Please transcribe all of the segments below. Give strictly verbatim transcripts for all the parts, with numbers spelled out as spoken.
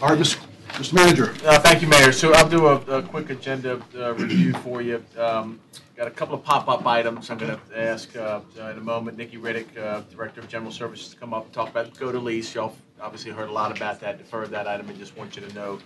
All right, Mister Manager. Uh, thank you, Mayor. So I'll do a, a quick agenda uh, review for you. Um, got a couple of pop-up items. I'm going to ask uh, in a moment Nikki Riddick, uh, Director of General Services, to come up and talk about go to lease. Y'all obviously heard a lot about that, deferred that item, and just want you to know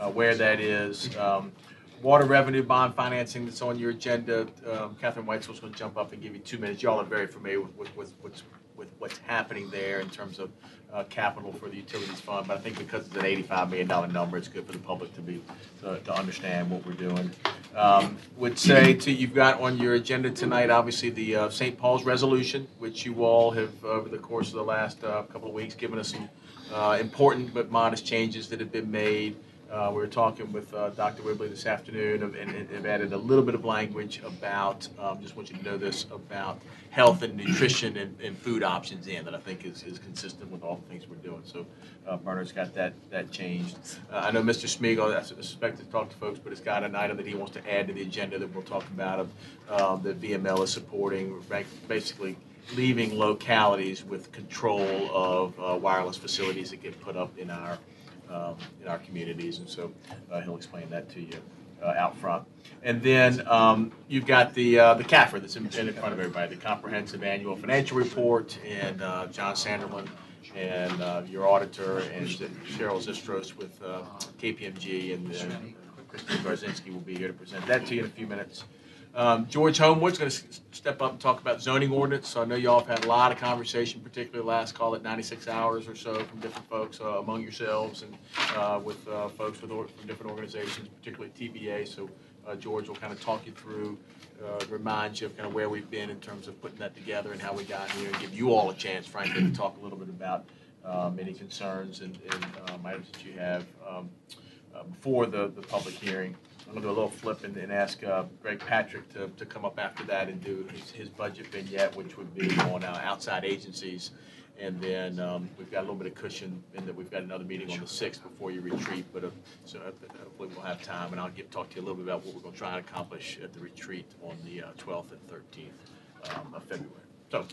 uh, where that is. Um, Water revenue bond financing that's on your agenda. Um, Catherine White's going to jump up and give you two minutes. Y'all are very familiar with, with, with, what's, with what's happening there in terms of uh, capital for the utilities fund. But I think because it's an eighty-five million dollar number, it's good for the public to be to, to understand what we're doing. Um, would say to you've got on your agenda tonight, obviously the uh, Saint Paul's Resolution, which you all have over the course of the last uh, couple of weeks given us some uh, important but modest changes that have been made. Uh, we were talking with uh, Doctor Whibley this afternoon, and, and, and added a little bit of language about, um, just want you to know this, about health and nutrition and, and food options in that I think is, is consistent with all the things we're doing. So uh, Bernard's got that that changed. Uh, I know Mister Smigiel, I suspect to talk to folks, but it's got an item that he wants to add to the agenda that we'll talk about of uh, that V M L is supporting, basically leaving localities with control of uh, wireless facilities that get put up in our Um, in our communities, and so uh, he'll explain that to you uh, out front. And then um, you've got the uh, the C A F R that's in, in front of everybody, the Comprehensive Annual Financial Report, and uh, John Sanderlin and uh, your auditor, and Cheryl Zistros with uh, K P M G, and uh, Christine Garzinski will be here to present that to you in a few minutes. Um, George Homewood's going to step up and talk about zoning ordinance. So I know y'all have had a lot of conversation, particularly last, call it ninety-six hours or so, from different folks uh, among yourselves and uh, with uh, folks with or from different organizations, particularly T B A. So uh, George will kind of talk you through, uh, remind you of kind of where we've been in terms of putting that together and how we got here, and give you all a chance, frankly, to talk a little bit about um, any concerns and, and um, items that you have um, uh, before the, the public hearing. I'm going to do a little flip and, and ask uh, Greg Patrick to, to come up after that and do his, his budget vignette, which would be on uh, outside agencies. And then um, we've got a little bit of cushion in that we've got another meeting on the sixth before you retreat. But uh, so hopefully we'll have time, and I'll get, talk to you a little bit about what we're going to try and accomplish at the retreat on the uh, twelfth and thirteenth um, of February. So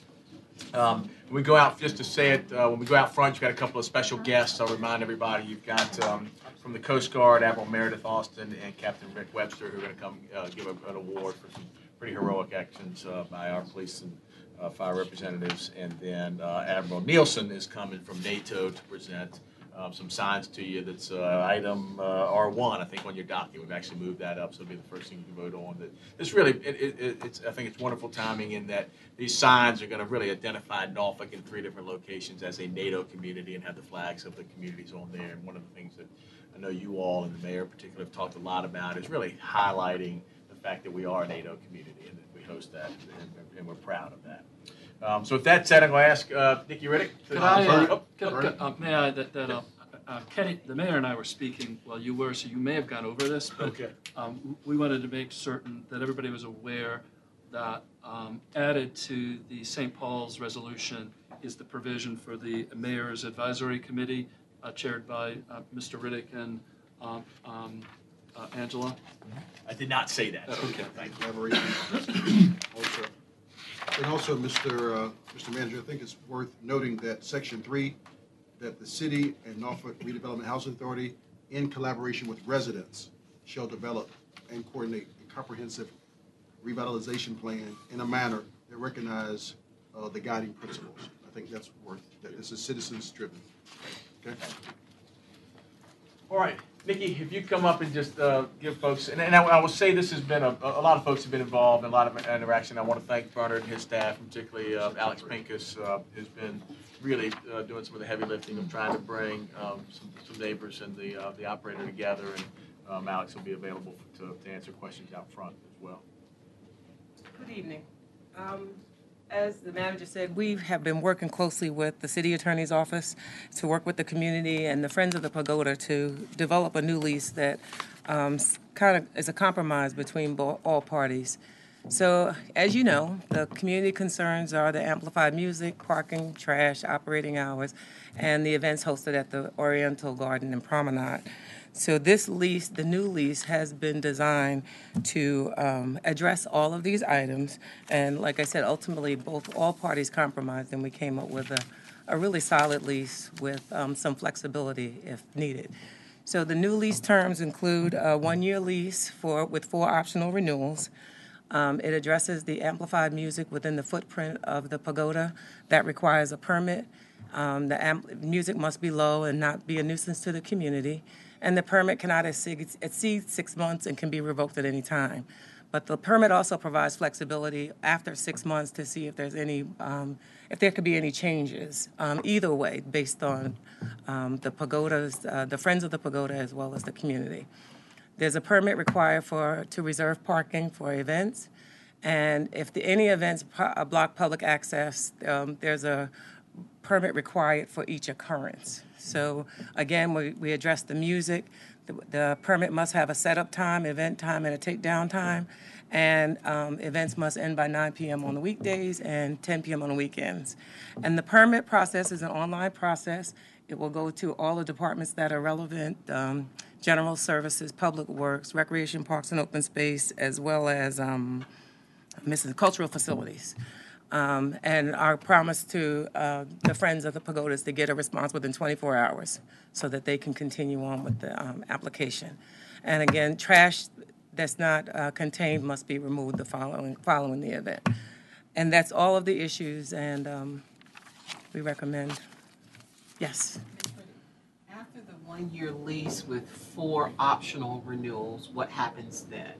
um, when we go out, just to say it, uh, when we go out front, you've got a couple of special guests. I'll remind everybody you've got... Um, From the Coast Guard, Admiral Meredith Austin and Captain Rick Webster, who are going to come uh, give a, an award for some pretty heroic actions uh, by our police and uh, fire representatives. And then uh, Admiral Nielsen is coming from NATO to present uh, some signs to you. That's uh, item uh, R one, I think, on your docket. We've actually moved that up, so it'll be the first thing you can vote on. That it's really, it, it, it's I think it's wonderful timing in that these signs are going to really identify Norfolk in three different locations as a NATO community and have the flags of the communities on there. And one of the things that I know you all and the mayor in particular have talked a lot about is really highlighting the fact that we are a NATO community and that we host that, and, and we're proud of that. Um, so with that said, I'm going to ask uh, Nikki Riddick. To I, uh, oh, could, could, uh, may I, that, that uh, uh, Kenny, the mayor and I were speaking while you were, so you may have gone over this, but okay. um, we wanted to make certain that everybody was aware that um, added to the Saint Paul's Resolution is the provision for the mayor's advisory committee, Uh, chaired by uh, Mister Riddick and um, um, uh, Angela. I did not say that. Uh, okay. Thank you. Also, and also, Mister Uh, Mister Manager, I think it's worth noting that Section Three, that the City and Norfolk Redevelopment Housing Authority, in collaboration with residents, shall develop and coordinate a comprehensive revitalization plan in a manner that recognizes uh, the guiding principles. I think that's worth that. This is citizens-driven. Okay. All right, Nikki, if you come up and just uh, give folks, and, and I, I will say this has been, a, a lot of folks have been involved in a lot of interaction. I want to thank Bernard and his staff, and particularly uh, Alex Pinkus, uh, who's been really uh, doing some of the heavy lifting of trying to bring um, some, some neighbors and the, uh, the operator together, and um, Alex will be available for, to, to answer questions out front as well. Good evening. Um, As the manager said, we have been working closely with the city attorney's office to work with the community and the Friends of the Pagoda to develop a new lease that um, kind of is a compromise between all parties. So, as you know, the community concerns are the amplified music, parking, trash, operating hours, and the events hosted at the Oriental Garden and Promenade. So this lease, the new lease, has been designed to um, address all of these items. And like I said, ultimately, both all parties compromised, and we came up with a, a really solid lease with um, some flexibility if needed. So the new lease terms include a one-year lease for with four optional renewals. Um, it addresses the amplified music within the footprint of the pagoda. That requires a permit. Um, the amp music must be low and not be a nuisance to the community. And the permit cannot exceed, exceed six months and can be revoked at any time. But the permit also provides flexibility after six months to see if there's any, um, if there could be any changes um, either way based on um, the pagodas, uh, the friends of the pagoda as well as the community. There's a permit required for to reserve parking for events, and if the, any events block public access, um, there's a permit required for each occurrence. So again, we, we address the music. The, the permit must have a setup time, event time, and a takedown time, and um, events must end by nine p m on the weekdays and ten p m on the weekends. And the permit process is an online process. It will go to all the departments that are relevant, um, General Services, Public Works, Recreation, Parks and Open Space, as well as um, cultural facilities. Um, and our promise to uh, the Friends of the Pagodas to get a response within twenty-four hours so that they can continue on with the um, application. And again, trash that's not uh, contained must be removed the following, following the event. And that's all of the issues, and um, we recommend. Yes. After the one-year lease with four optional renewals, what happens then?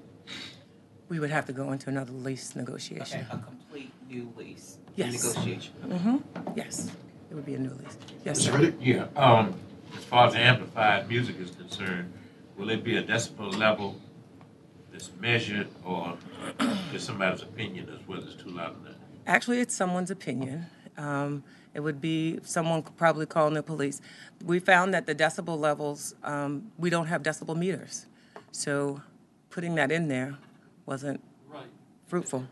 We would have to go into another lease negotiation. Okay, a complete new lease yes. negotiation. Mm-hmm. Yes, it would be a new lease. Yes, sir. Yeah. Um, as far as the amplified music is concerned, will it be a decibel level that's measured, or is somebody's opinion as whether it's too loud or not? Actually, it's someone's opinion. Um, It would be someone probably calling the police. We found that the decibel levels, um, we don't have decibel meters. So putting that in there wasn't right. fruitful. And,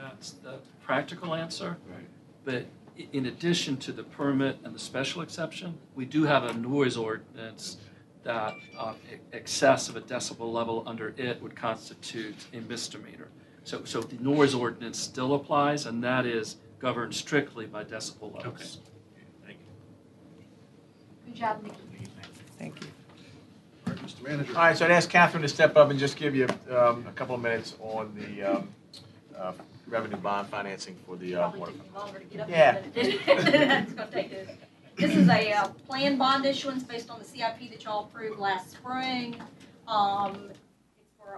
and that's the practical answer. Right. But in addition to the permit and the special exception, we do have a noise ordinance that um, excess of a decibel level under it would constitute a misdemeanor. So, so the noise ordinance still applies, and that is governed strictly by decibel levels. Okay. Thank you. Good job, Nikki. Thank you. All right, Mister Manager. All right, so I'd ask Catherine to step up and just give you um, a couple of minutes on the um, uh, revenue bond financing for the uh, water. Yeah. That's gonna take this. This is a uh, planned bond issuance based on the C I P that y'all approved last spring. Um,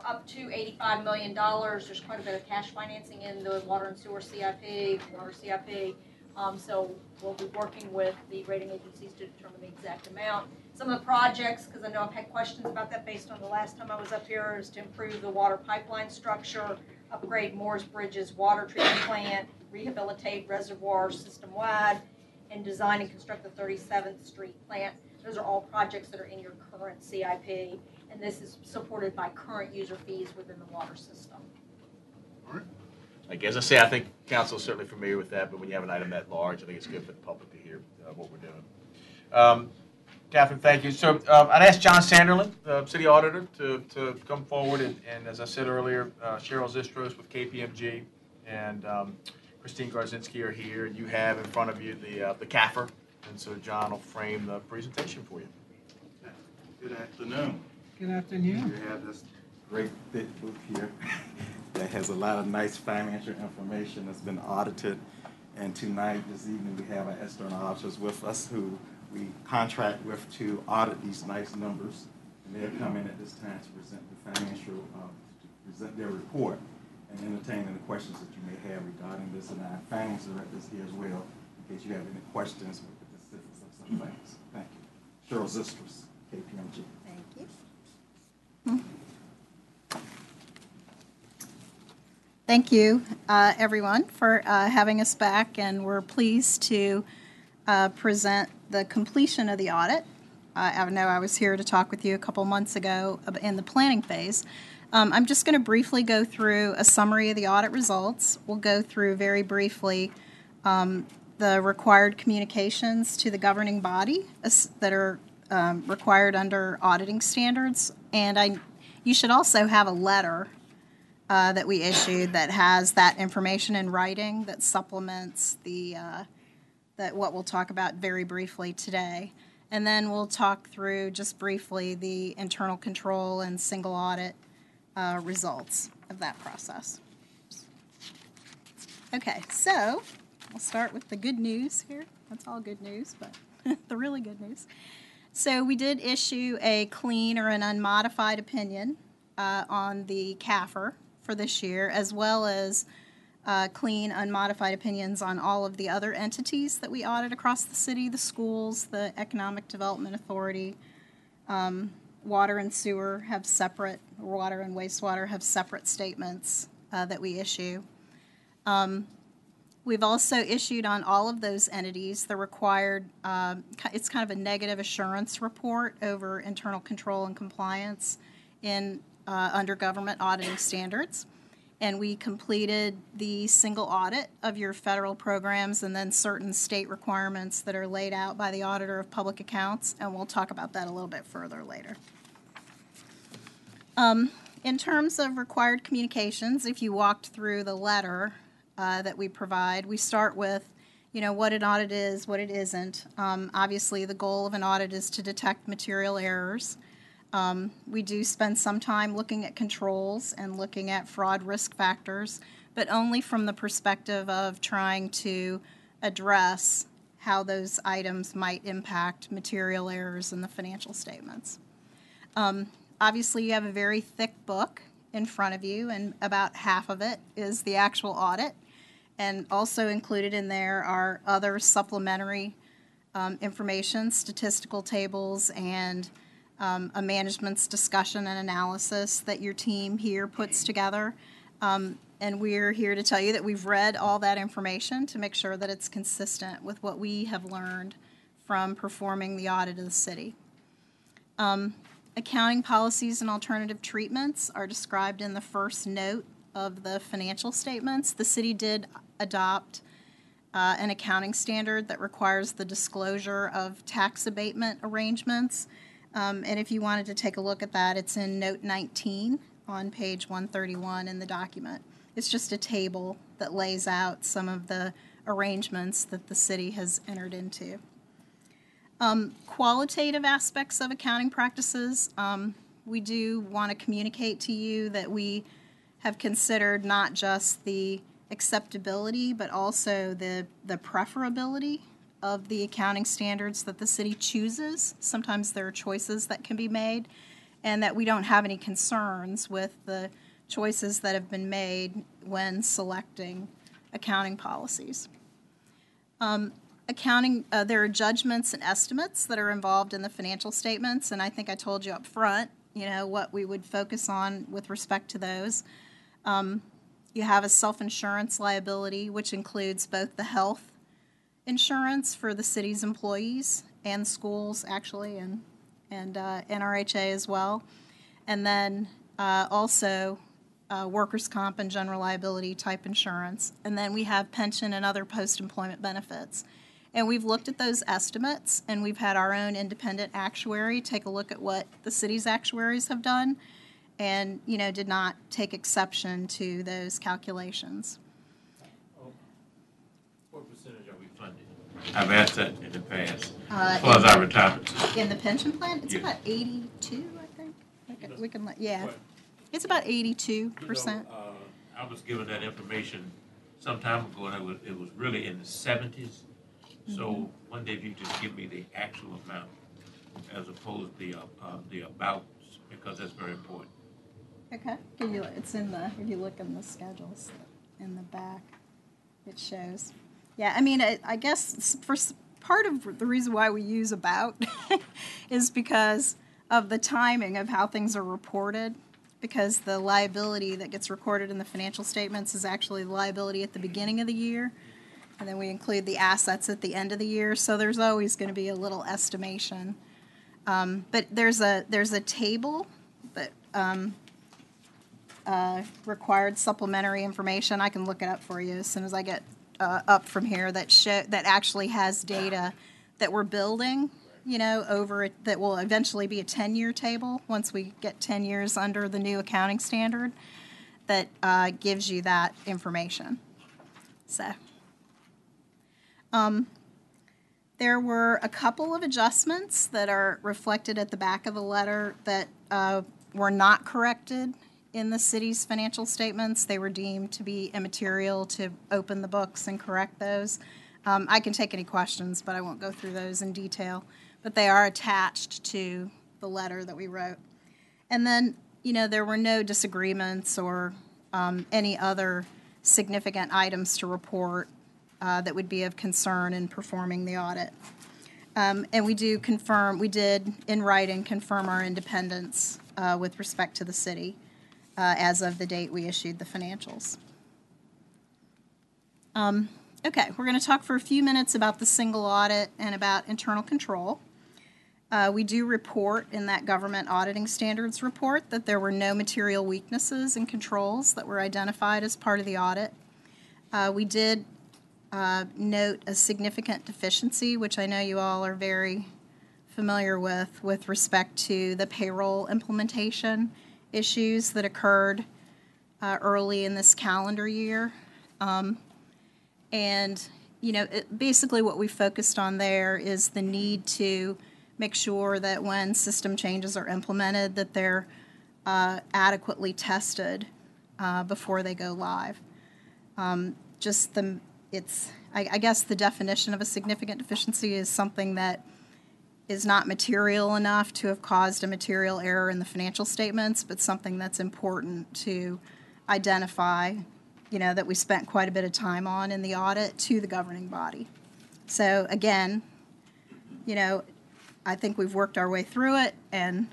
Up to eighty-five million dollars. There's quite a bit of cash financing in the water and sewer C I P, water C I P. Um, so we'll be working with the rating agencies to determine the exact amount. Some of the projects, because I know I've had questions about that based on the last time I was up here, is to improve the water pipeline structure, upgrade Morris Bridges Water Treatment Plant, rehabilitate reservoir system-wide, and design and construct the thirty-seventh Street Plant. Those are all projects that are in your current C I P. And this is supported by current user fees within the water system. All right. Like, as I say, I think council is certainly familiar with that, but when you have an item that large, I think it's good for the public to hear uh, what we're doing. Um, Catherine, thank you. So uh, I'd ask John Sanderlin, the city auditor, to, to come forward. And, and as I said earlier, uh, Cheryl Zistros with K P M G and um, Christine Garzinski are here. And you have in front of you the, uh, the C A F R. And so John will frame the presentation for you. Good afternoon. Good afternoon. You have this great thick book here that has a lot of nice financial information that's been audited. And tonight, this evening, we have our external auditors with us who we contract with to audit these nice numbers. And they'll come in at this time to present the financial, uh, to present their report and entertain any questions that you may have regarding this. And our finance director is here as well in case you have any questions with the specifics of some things. Thank you. Cheryl Zistros, K P M G. Thank you. Thank you, uh, everyone, for uh, having us back, and we're pleased to uh, present the completion of the audit. Uh, I know I was here to talk with you a couple months ago in the planning phase. Um, I'm just going to briefly go through a summary of the audit results. We'll go through very briefly um, the required communications to the governing body that are Um, required under auditing standards, and I, you should also have a letter uh, that we issued that has that information in writing that supplements the uh, that what we'll talk about very briefly today. And then we'll talk through just briefly the internal control and single audit uh, results of that process. Okay, so we'll start with the good news here. That's all good news, but the really good news. So we did issue a clean or an unmodified opinion uh, on the C A F R for this year, as well as uh, clean, unmodified opinions on all of the other entities that we audit across the city, the schools, the Economic Development Authority, um, water and sewer have separate, water and wastewater have separate statements uh, that we issue. Um, We've also issued on all of those entities the required, um, it's kind of a negative assurance report over internal control and compliance in uh, under government auditing standards. And we completed the single audit of your federal programs and then certain state requirements that are laid out by the Auditor of Public Accounts, and we'll talk about that a little bit further later. Um, in terms of required communications, if you walked through the letter Uh, that we provide. We start with, you know, what an audit is, what it isn't. Um, obviously, the goal of an audit is to detect material errors. Um, we do spend some time looking at controls and looking at fraud risk factors, but only from the perspective of trying to address how those items might impact material errors in the financial statements. Um, obviously, you have a very thick book in front of you, and about half of it is the actual audit. And also included in there are other supplementary um, information, statistical tables, and um, a management's discussion and analysis that your team here puts together. Um, and we're here to tell you that we've read all that information to make sure that it's consistent with what we have learned from performing the audit of the city. Um, accounting policies and alternative treatments are described in the first note of the financial statements. The city did adopt uh, an accounting standard that requires the disclosure of tax abatement arrangements. Um, and if you wanted to take a look at that, it's in note nineteen on page one thirty-one in the document. It's just a table that lays out some of the arrangements that the city has entered into. Um, qualitative aspects of accounting practices, um, we do want to communicate to you that we have considered not just the acceptability but also the, the preferability of the accounting standards that the city chooses. Sometimes there are choices that can be made, and that we don't have any concerns with the choices that have been made when selecting accounting policies. Um, accounting, uh, there are judgments and estimates that are involved in the financial statements, and I think I told you up front, you know, what we would focus on with respect to those. Um, you have a self-insurance liability, which includes both the health insurance for the city's employees and schools, actually, and, and uh, N R H A as well. And then uh, also uh, workers' comp and general liability type insurance. And then we have pension and other post-employment benefits. And we've looked at those estimates, and we've had our own independent actuary take a look at what the city's actuaries have done, and, you know, did not take exception to those calculations. Oh, what percentage are we funded? I've asked that in the past, uh, as far as our retirement. In the pension plan? It's yeah. about eighty-two, I think. We can, we can let, yeah. What? It's about eighty-two percent. You know, uh, I was given that information some time ago, and it was, it was really in the seventies. So one day if you just give me the actual amount as opposed to the, uh, uh, the about, because that's very important. Okay. Can you, it's in the, if you look in the schedules in the back, it shows. Yeah, I mean, I, I guess for part of the reason why we use about is because of the timing of how things are reported, because the liability that gets recorded in the financial statements is actually liability at the beginning of the year. And then we include the assets at the end of the year, so there's always going to be a little estimation. Um, but there's a there's a table that um, uh, required supplementary information. I can look it up for you as soon as I get uh, up from here. That show that actually has data that we're building, you know, over it, that will eventually be a ten-year table once we get ten years under the new accounting standard. That uh, gives you that information. So. Um, There were a couple of adjustments that are reflected at the back of the letter that uh, were not corrected in the city's financial statements. They were deemed to be immaterial to open the books and correct those. Um, I can take any questions, but I won't go through those in detail. But they are attached to the letter that we wrote. And then, you know, there were no disagreements or um, any other significant items to report uh, that would be of concern in performing the audit. Um, and we do confirm, we did in writing confirm our independence uh, with respect to the city uh, as of the date we issued the financials. Um, Okay, we're going to talk for a few minutes about the single audit and about internal control. Uh, we do report in that Government Auditing Standards report that there were no material weaknesses and controls that were identified as part of the audit. Uh, we did uh, note a significant deficiency, which I know you all are very familiar with, with respect to the payroll implementation issues that occurred uh, early in this calendar year. Um, And, you know, it, basically what we focused on there is the need to make sure that when system changes are implemented that they're uh, adequately tested uh, before they go live. Um, just the, it's, I, I guess the definition of a significant deficiency is something that is not material enough to have caused a material error in the financial statements, but something that's important to identify, you know, that we spent quite a bit of time on in the audit to the governing body. So again, you know, I think we've worked our way through it, and,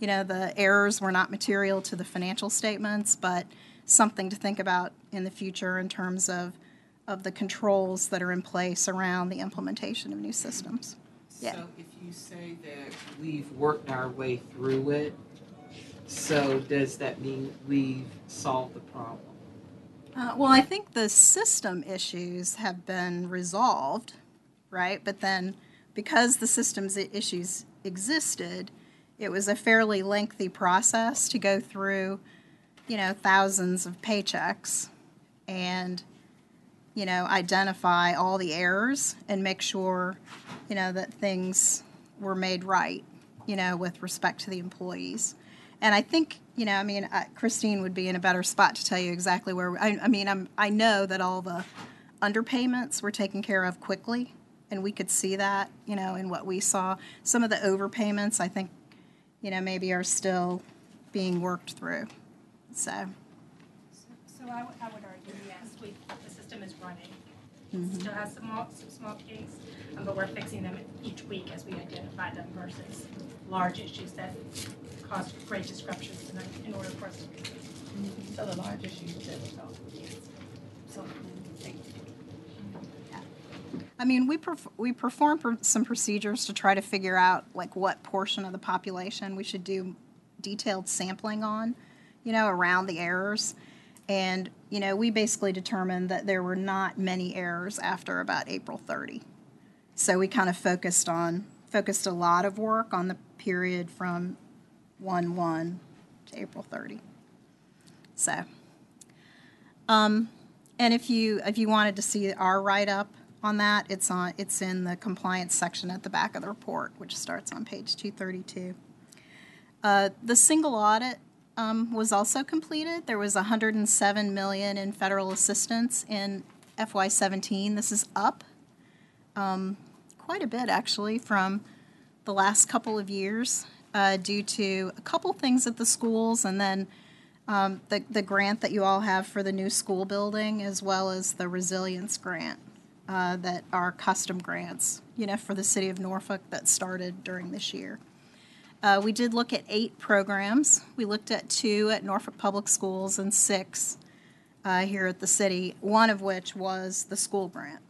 you know, the errors were not material to the financial statements, but something to think about in the future in terms of, of the controls that are in place around the implementation of new systems. Yeah. So if you say that we've worked our way through it, so does that mean we've solved the problem? Uh, well, I think the system issues have been resolved, right? But then because the systems issues existed, it was a fairly lengthy process to go through, you know, thousands of paychecks and, you know, identify all the errors and make sure, you know, that things were made right, you know, with respect to the employees. And I think, you know, I mean, uh, Christine would be in a better spot to tell you exactly where. We, I, I mean, I'm, I know that all the underpayments were taken care of quickly, and we could see that, you know, in what we saw. Some of the overpayments, I think, you know, maybe are still being worked through. So, so, so I, w I would argue, yes, we, the system is running. Mm-hmm. It still has some small, some small kinks, um, but we're fixing them each week as we identify them versus large issues that caused great disruptions in, in order for us to mm-hmm. So the large issues that result. So, yeah. I mean, we perf we perform per some procedures to try to figure out like what portion of the population we should do detailed sampling on, you know, around the errors, and you know we basically determined that there were not many errors after about April thirtieth, so we kind of focused on focused a lot of work on the period from one one to April thirtieth. So, um, and if you if you wanted to see our write up on that, it's on it's in the compliance section at the back of the report, which starts on page two thirty-two. Uh, the single audit um, was also completed. There was one hundred seven million dollars in federal assistance in F Y seventeen. This is up um, quite a bit actually from the last couple of years. Uh, due to a couple things at the schools, and then um, the, the grant that you all have for the new school building, as well as the resilience grant uh, that are custom grants, you know, for the city of Norfolk that started during this year. Uh, we did look at eight programs. We looked at two at Norfolk Public Schools and six uh, here at the city, one of which was the school grant.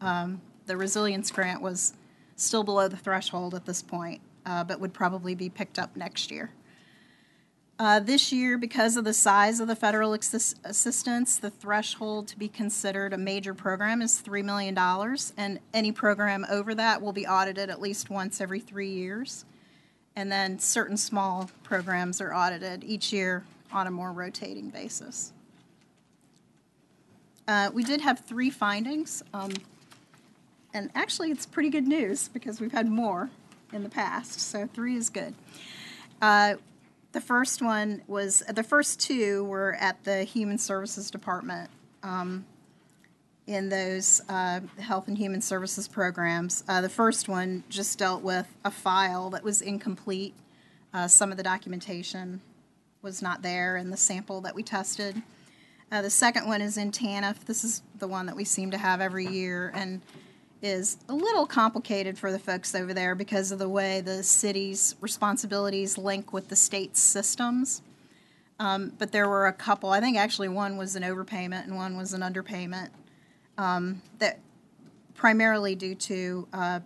Um, the resilience grant was still below the threshold at this point. Uh, but would probably be picked up next year. Uh, this year, because of the size of the federal assist assistance, the threshold to be considered a major program is three million dollars, and any program over that will be audited at least once every three years. And then certain small programs are audited each year on a more rotating basis. Uh, we did have three findings. Um, and actually it's pretty good news because we've had more in the past, so three is good. Uh, the first one was, the first two were at the Human Services Department um, in those uh, health and human services programs. Uh, the first one just dealt with a file that was incomplete. Uh, some of the documentation was not there in the sample that we tested. Uh, the second one is in TANF. This is the one that we seem to have every year and is a little complicated for the folks over there because of the way the city's responsibilities link with the state's systems. Um, but there were a couple. I think actually one was an overpayment and one was an underpayment um, that primarily due to uh,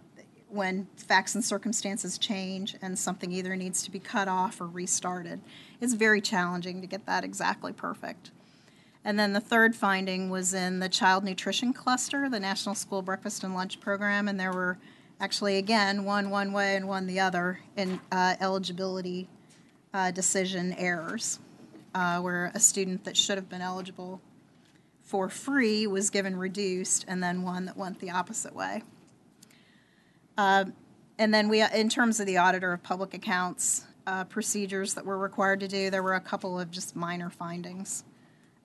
when facts and circumstances change and something either needs to be cut off or restarted. It's very challenging to get that exactly perfect. And then the third finding was in the Child Nutrition Cluster, the National School Breakfast and Lunch Program, and there were actually, again, one one way and one the other in uh, eligibility uh, decision errors, uh, where a student that should have been eligible for free was given reduced, and then one that went the opposite way. Uh, and then we, in terms of the Auditor of Public Accounts uh, procedures that we're required to do, there were a couple of just minor findings.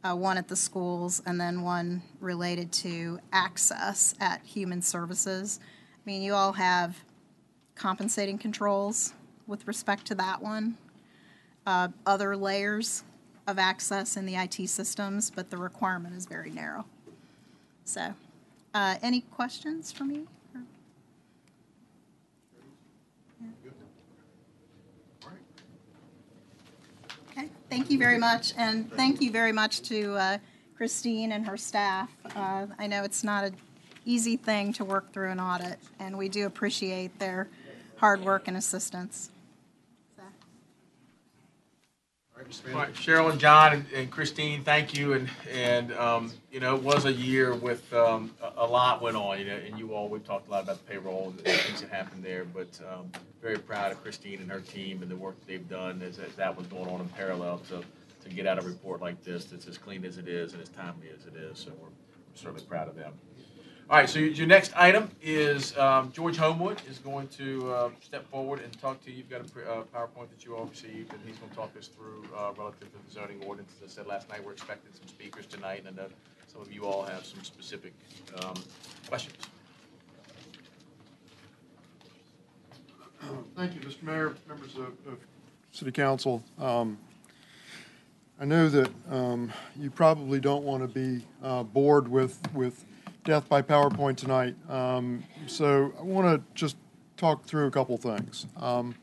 Uh, one at the schools, and then one related to access at human services. I mean, you all have compensating controls with respect to that one, uh, other layers of access in the I T systems, but the requirement is very narrow. So, uh, any questions for me? Or? Thank you very much, and thank you very much to uh, Christine and her staff. Uh, I know it's not an easy thing to work through an audit, and we do appreciate their hard work and assistance. So. All right, Mister All right, Cheryl and John and, and Christine, thank you. And, and um, you know, it was a year with um, a, a lot went on, you know, and you all, we've talked a lot about the payroll and the things that happened there, but um, very proud of Christine and her team and the work they've done as, as that was going on in parallel to, to get out a report like this that's as clean as it is and as timely as it is. So we're, we're certainly proud of them. All right, so your next item is um, George Homewood is going to uh, step forward and talk to you. You've got a uh, PowerPoint that you all received, and he's going to talk us through uh, relative to the zoning ordinance. As I said last night, we're expecting some speakers tonight, and I know some of you all have some specific um, questions. Thank you, Mister Mayor, members of, of City Council. Um, I know that um, you probably don't want to be uh, bored with, with death by PowerPoint tonight, um, so I want to just talk through a couple things. Um,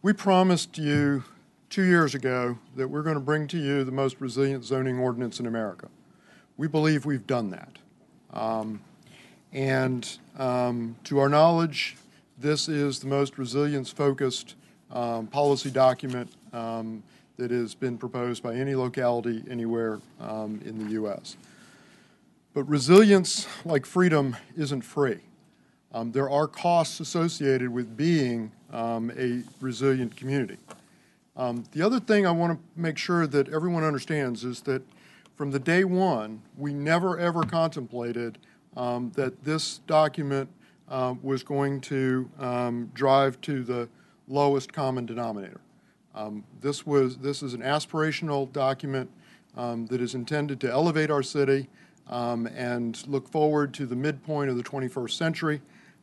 we promised you two years ago that we're going to bring to you the most resilient zoning ordinance in America. We believe we've done that. Um, and um, to our knowledge, this is the most resilience-focused um, policy document um, that has been proposed by any locality anywhere um, in the U S But resilience, like freedom, isn't free. Um, there are costs associated with being um, a resilient community. Um, the other thing I want to make sure that everyone understands is that from the day one, we never ever contemplated um, that this document Uh, was going to um, drive to the lowest common denominator. Um, this was this is an aspirational document um, that is intended to elevate our city um, and look forward to the midpoint of the twenty-first century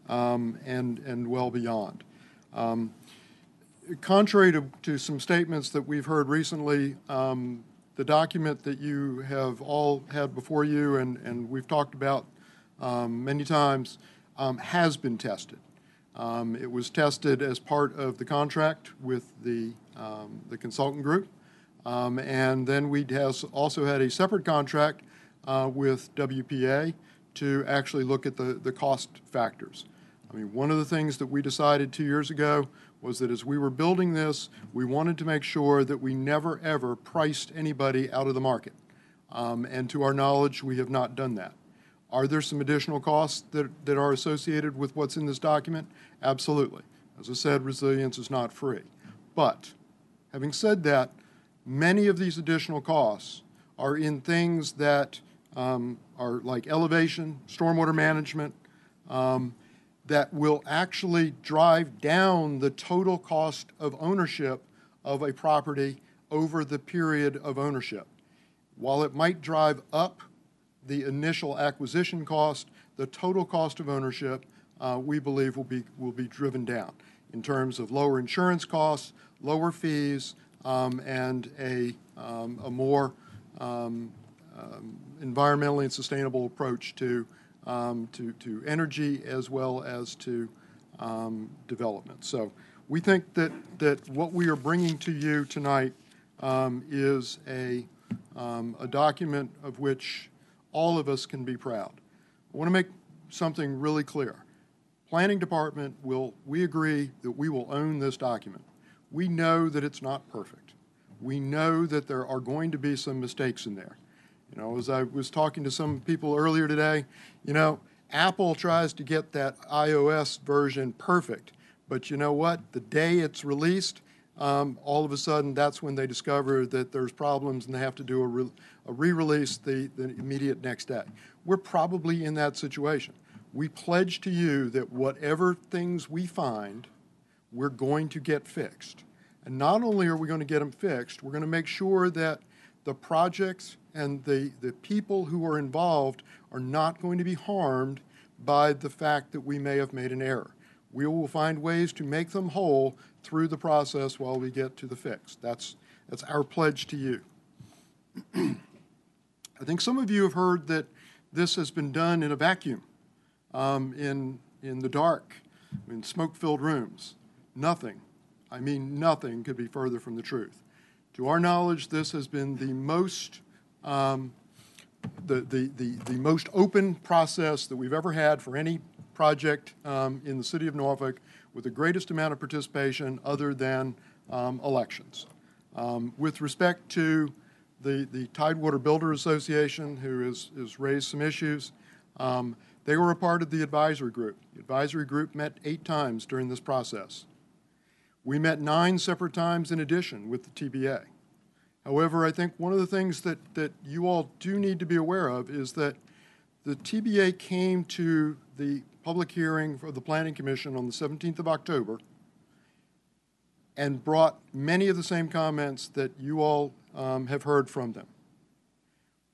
um, and and well beyond. Um, contrary to, to some statements that we've heard recently, um, the document that you have all had before you and and we've talked about um, many times. Um, has been tested. Um, it was tested as part of the contract with the, um, the consultant group, um, and then we also had a separate contract uh, with W P A to actually look at the, the cost factors. I mean, one of the things that we decided two years ago was that as we were building this, we wanted to make sure that we never ever priced anybody out of the market. Um, and to our knowledge, we have not done that. Are there some additional costs that, that are associated with what's in this document? Absolutely. As I said, resilience is not free. But having said that, many of these additional costs are in things that um, are like elevation, stormwater management, um, that will actually drive down the total cost of ownership of a property over the period of ownership. While it might drive up the initial acquisition cost, the total cost of ownership uh, we believe will be, will be driven down in terms of lower insurance costs, lower fees, um, and a, um, a more um, um, environmentally and sustainable approach to, um, to, to energy as well as to um, development. So we think that, that what we are bringing to you tonight um, is a, um, a document of which all of us can be proud. I want to make something really clear. Planning Department will, we agree that we will own this document. We know that it's not perfect. We know that there are going to be some mistakes in there. You know, as I was talking to some people earlier today, you know, Apple tries to get that iOS version perfect, but you know what? The day it's released, um, all of a sudden, that's when they discover that there's problems and they have to do a re- a re-release the, the immediate next day. We're probably in that situation. We pledge to you that whatever things we find, we're going to get fixed. And not only are we going to get them fixed, we're going to make sure that the projects and the, the people who are involved are not going to be harmed by the fact that we may have made an error. We will find ways to make them whole through the process while we get to the fix. That's, that's our pledge to you. I think some of you have heard that this has been done in a vacuum, um, in, in the dark, in smoke-filled rooms. Nothing, I mean nothing, could be further from the truth. To our knowledge, this has been the most, um, the, the, the, the most open process that we've ever had for any project um, in the city of Norfolk, with the greatest amount of participation other than um, elections. Um, with respect to the, the Tidewater Builder Association, who has, has raised some issues, um, they were a part of the advisory group. The advisory group met eight times during this process. We met nine separate times in addition with the T B A. However, I think one of the things that, that you all do need to be aware of is that the T B A came to the public hearing for the Planning Commission on the seventeenth of October and brought many of the same comments that you all um, have heard from them.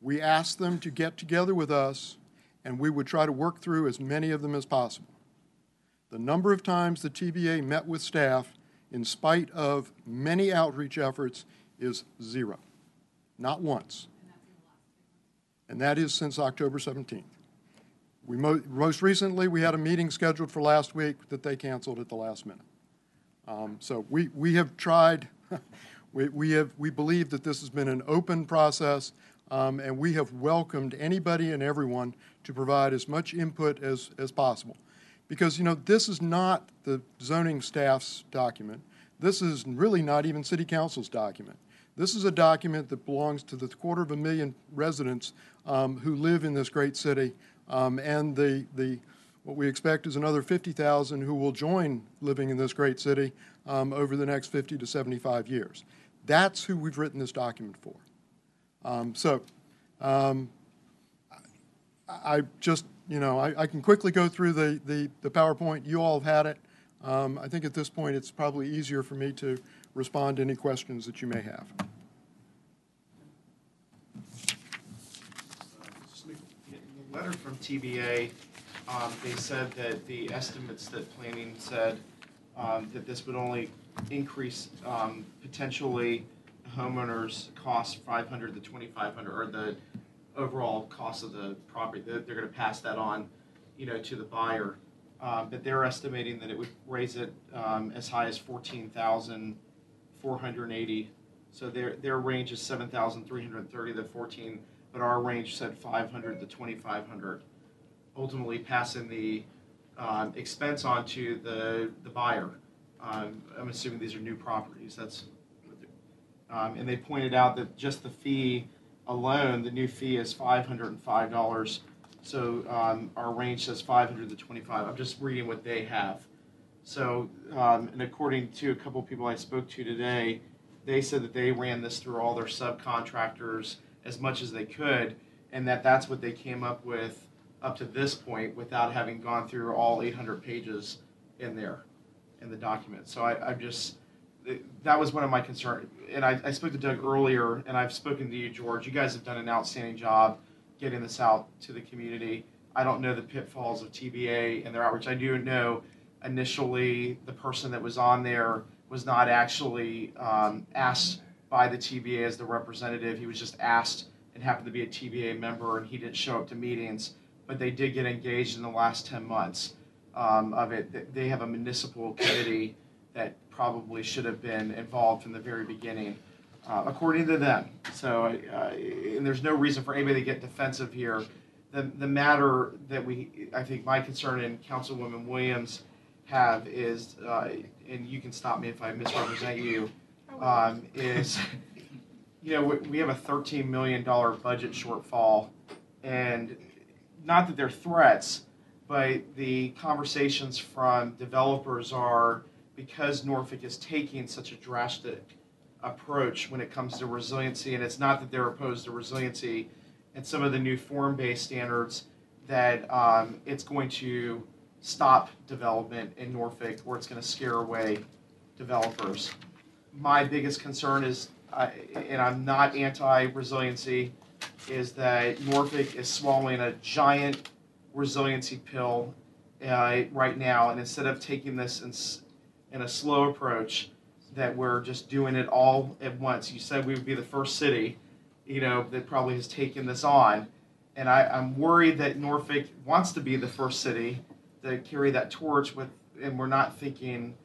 We asked them to get together with us and we would try to work through as many of them as possible. The number of times the T B A met with staff in spite of many outreach efforts is zero, not once. And that is since October seventeenth. We mo most recently, we had a meeting scheduled for last week that they canceled at the last minute. Um, so we, we have tried, we, we, have, we believe that this has been an open process, um, and we have welcomed anybody and everyone to provide as much input as, as possible. Because, you know, this is not the zoning staff's document. This is really not even City Council's document. This is a document that belongs to the quarter of a million residents um, who live in this great city, um, and the, the, what we expect is another fifty thousand who will join living in this great city um, over the next fifty to seventy-five years. That's who we've written this document for. Um, so um, I, I just, you know, I, I can quickly go through the, the, the PowerPoint. You all have had it. Um, I think at this point it's probably easier for me to respond to any questions that you may have. The letter from T B A, um, they said that the estimates that planning said um, that this would only increase um, potentially homeowners' cost five hundred to twenty-five hundred, or the overall cost of the property. They're, they're going to pass that on, you know, to the buyer. Um, but they're estimating that it would raise it um, as high as fourteen thousand four hundred eighty. So their their range is seven thousand three hundred thirty to fourteen, but our range said five hundred to twenty-five hundred. Ultimately, passing the um, expense on to the the buyer. Um, I'm assuming these are new properties. That's what um, and they pointed out that just the fee alone, the new fee is five hundred five dollars. So um, our range says five hundred to twenty-five. I'm just reading what they have. So, um, and according to a couple of people I spoke to today, they said that they ran this through all their subcontractors as much as they could, and that that's what they came up with up to this point without having gone through all eight hundred pages in there, in the document. So I, I just, that was one of my concerns. And I, I spoke to Doug earlier, and I've spoken to you, George. You guys have done an outstanding job getting this out to the community. I don't know the pitfalls of T B A and their outreach. I do know initially the person that was on there was not actually um, asked by the T B A as the representative. He was just asked and happened to be a T B A member, and he didn't show up to meetings. But they did get engaged in the last ten months um, of it. They have a municipal committee that probably should have been involved from the very beginning, uh, according to them. So, uh, and there's no reason for anybody to get defensive here. The, the matter that we, I think my concern and Councilwoman Williams have is, uh, and you can stop me if I misrepresent you, um, is, you know, we, we have a thirteen million dollar budget shortfall, and not that they're threats, but the conversations from developers are, because Norfolk is taking such a drastic approach when it comes to resiliency, and it's not that they're opposed to resiliency, and some of the new form-based standards, that um, it's going to stop development in Norfolk, or it's going to scare away developers. My biggest concern is, uh, and I'm not anti-resiliency, is that Norfolk is swallowing a giant resiliency pill uh, right now, and instead of taking this in, in a slow approach, that we're just doing it all at once. You said we would be the first city, you know, that probably has taken this on. And I, I'm worried that Norfolk wants to be the first city to carry that torch with, and we're not thinking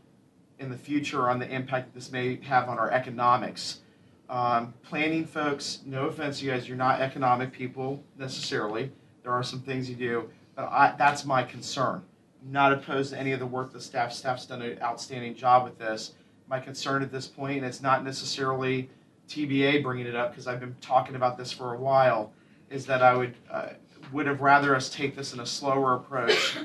in the future on the impact this may have on our economics. Um, planning folks, no offense, you guys, you're not economic people necessarily. There are some things you do, but I, that's my concern. I'm not opposed to any of the work the staff, staff's done an outstanding job with this. My concern at this point, and it's not necessarily T B A bringing it up, because I've been talking about this for a while, is that I would uh, would have rather us take this in a slower approach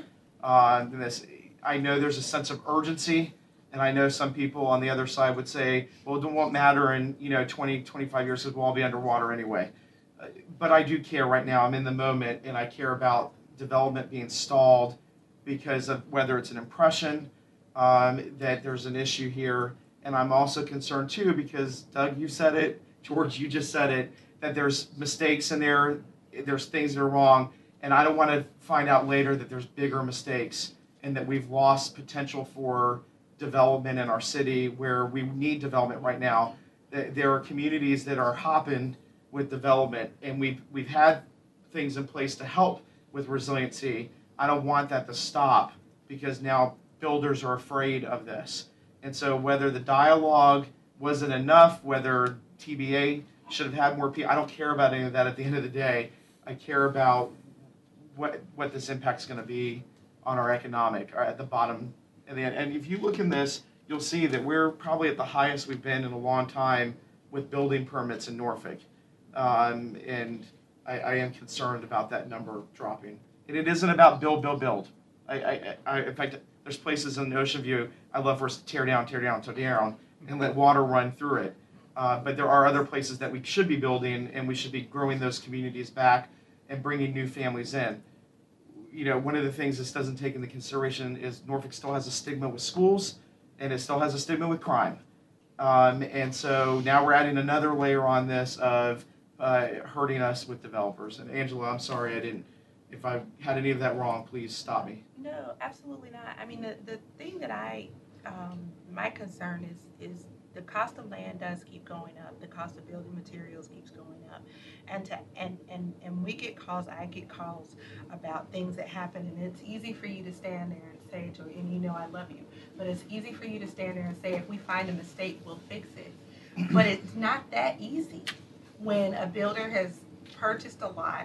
uh, than this. I know there's a sense of urgency, and I know some people on the other side would say, well, it won't matter in, you know, twenty, twenty-five years, because we'll all be underwater anyway. Uh, but I do care right now. I'm in the moment, and I care about development being stalled because of whether it's an impression um, that there's an issue here. And I'm also concerned, too, because, Doug, you said it, George, you just said it, that there's mistakes in there, there's things that are wrong, and I don't want to find out later that there's bigger mistakes and that we've lost potential for development in our city where we need development right now. There are communities that are hopping with development, and we've, we've had things in place to help with resiliency. I don't want that to stop because now builders are afraid of this. And so whether the dialogue wasn't enough, whether T B A should have had more people, I don't care about any of that at the end of the day. I care about what what this impact's going to be on our economic, or at the bottom. And, the, and if you look in this, you'll see that we're probably at the highest we've been in a long time with building permits in Norfolk. Um, and I, I am concerned about that number dropping. And it isn't about build, build, build. I, I, I, in fact, there's places in Ocean View I love for us to tear down, tear down, tear down, and let water run through it. Uh, but there are other places that we should be building, and we should be growing those communities back and bringing new families in. You know, one of the things this doesn't take into consideration is Norfolk still has a stigma with schools, and it still has a stigma with crime. Um, and so now we're adding another layer on this of uh, hurting us with developers. And Angela, I'm sorry I didn't. If I had any of that wrong, please stop me. No, absolutely not. I mean, the, the thing that I, um, my concern is, is the cost of land does keep going up. The cost of building materials keeps going up. And, to, and, and, and we get calls, I get calls about things that happen, and it's easy for you to stand there and say, to, and you know I love you, but it's easy for you to stand there and say, if we find a mistake, we'll fix it. But it's not that easy. When a builder has purchased a lot,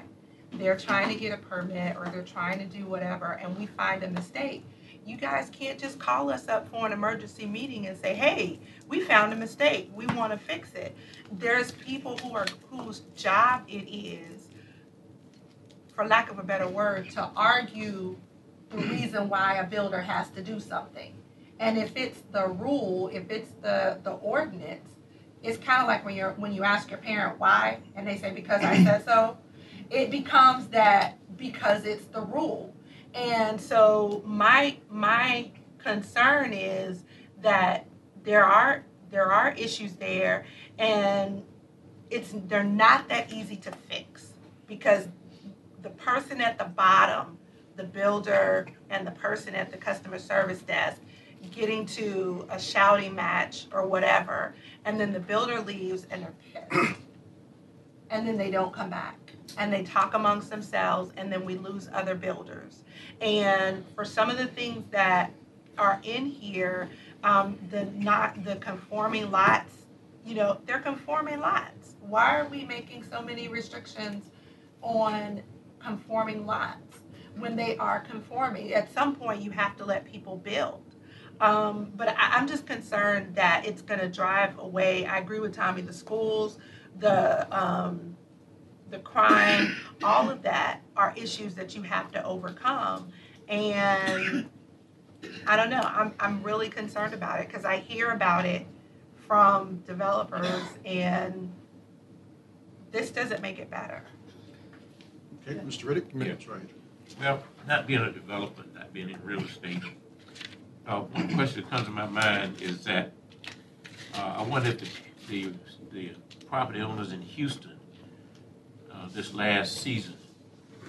they're trying to get a permit, or they're trying to do whatever, and we find a mistake. You guys can't just call us up for an emergency meeting and say, hey, we found a mistake, we want to fix it. There's people who are whose job it is, for lack of a better word, to argue the reason why a builder has to do something. And if it's the rule, if it's the, the ordinance, it's kind of like when you're when you ask your parent why, and they say, because I said so. it becomes that because it's the rule. And so my my concern is that there are there are issues there, and it's they're not that easy to fix, because the person at the bottom, the builder, and the person at the customer service desk getting to a shouting match or whatever, and then the builder leaves and they're pissed, and then they don't come back, and they talk amongst themselves, and then we lose other builders. And for some of the things that are in here, um, the not the conforming lots, you know, they're conforming lots. Why are we making so many restrictions on conforming lots when they are conforming? At some point, you have to let people build. Um, but I, I'm just concerned that it's going to drive away. I agree with Tommy. The schools, the um, the crime, all of that are issues that you have to overcome. And I don't know. I'm I'm really concerned about it, because I hear about it from developers, and this doesn't make it better. Okay, yeah. Mister Riddick, minutes, yeah. Right? Well, not being a developer, not being in real estate, uh, one question that comes to my mind is that uh, I wonder if the, the the property owners in Houston uh, this last season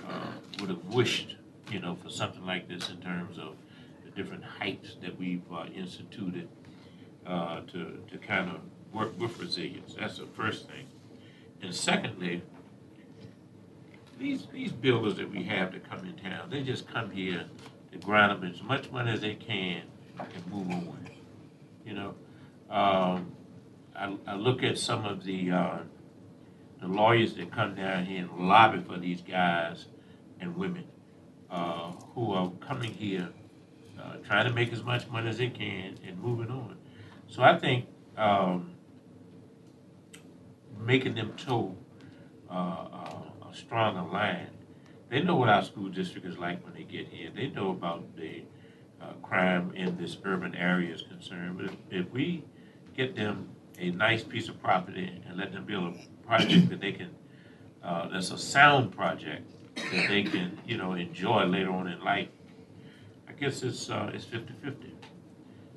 uh, would have wished, you know, for something like this in terms of the different heights that we've uh, instituted uh, to to kind of work with resilience. That's the first thing, and secondly, These, these builders that we have that come in town, they just come here to grind up as much money as they can and move on. You know, um, I, I look at some of the uh, the lawyers that come down here and lobby for these guys and women uh, who are coming here uh, trying to make as much money as they can and moving on. So I think um, making them toe uh, uh, stronger line. They know what our school district is like when they get here. They know about the uh, crime in this urban area is concerned. But if, if we get them a nice piece of property and let them build a project that they can, uh, that's a sound project that they can, you know, enjoy later on in life, I guess it's uh, it's fifty fifty.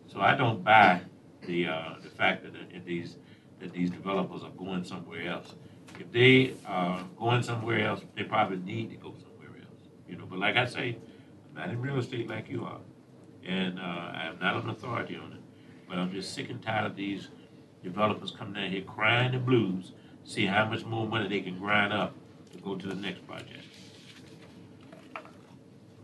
So I don't buy the uh, the fact that uh, these that these developers are going somewhere else. If they are going somewhere else, they probably need to go somewhere else, you know. But like I say, I'm not in real estate like you are, and uh, I'm not an authority on it. But I'm just sick and tired of these developers coming down here crying the blues, see how much more money they can grind up to go to the next project.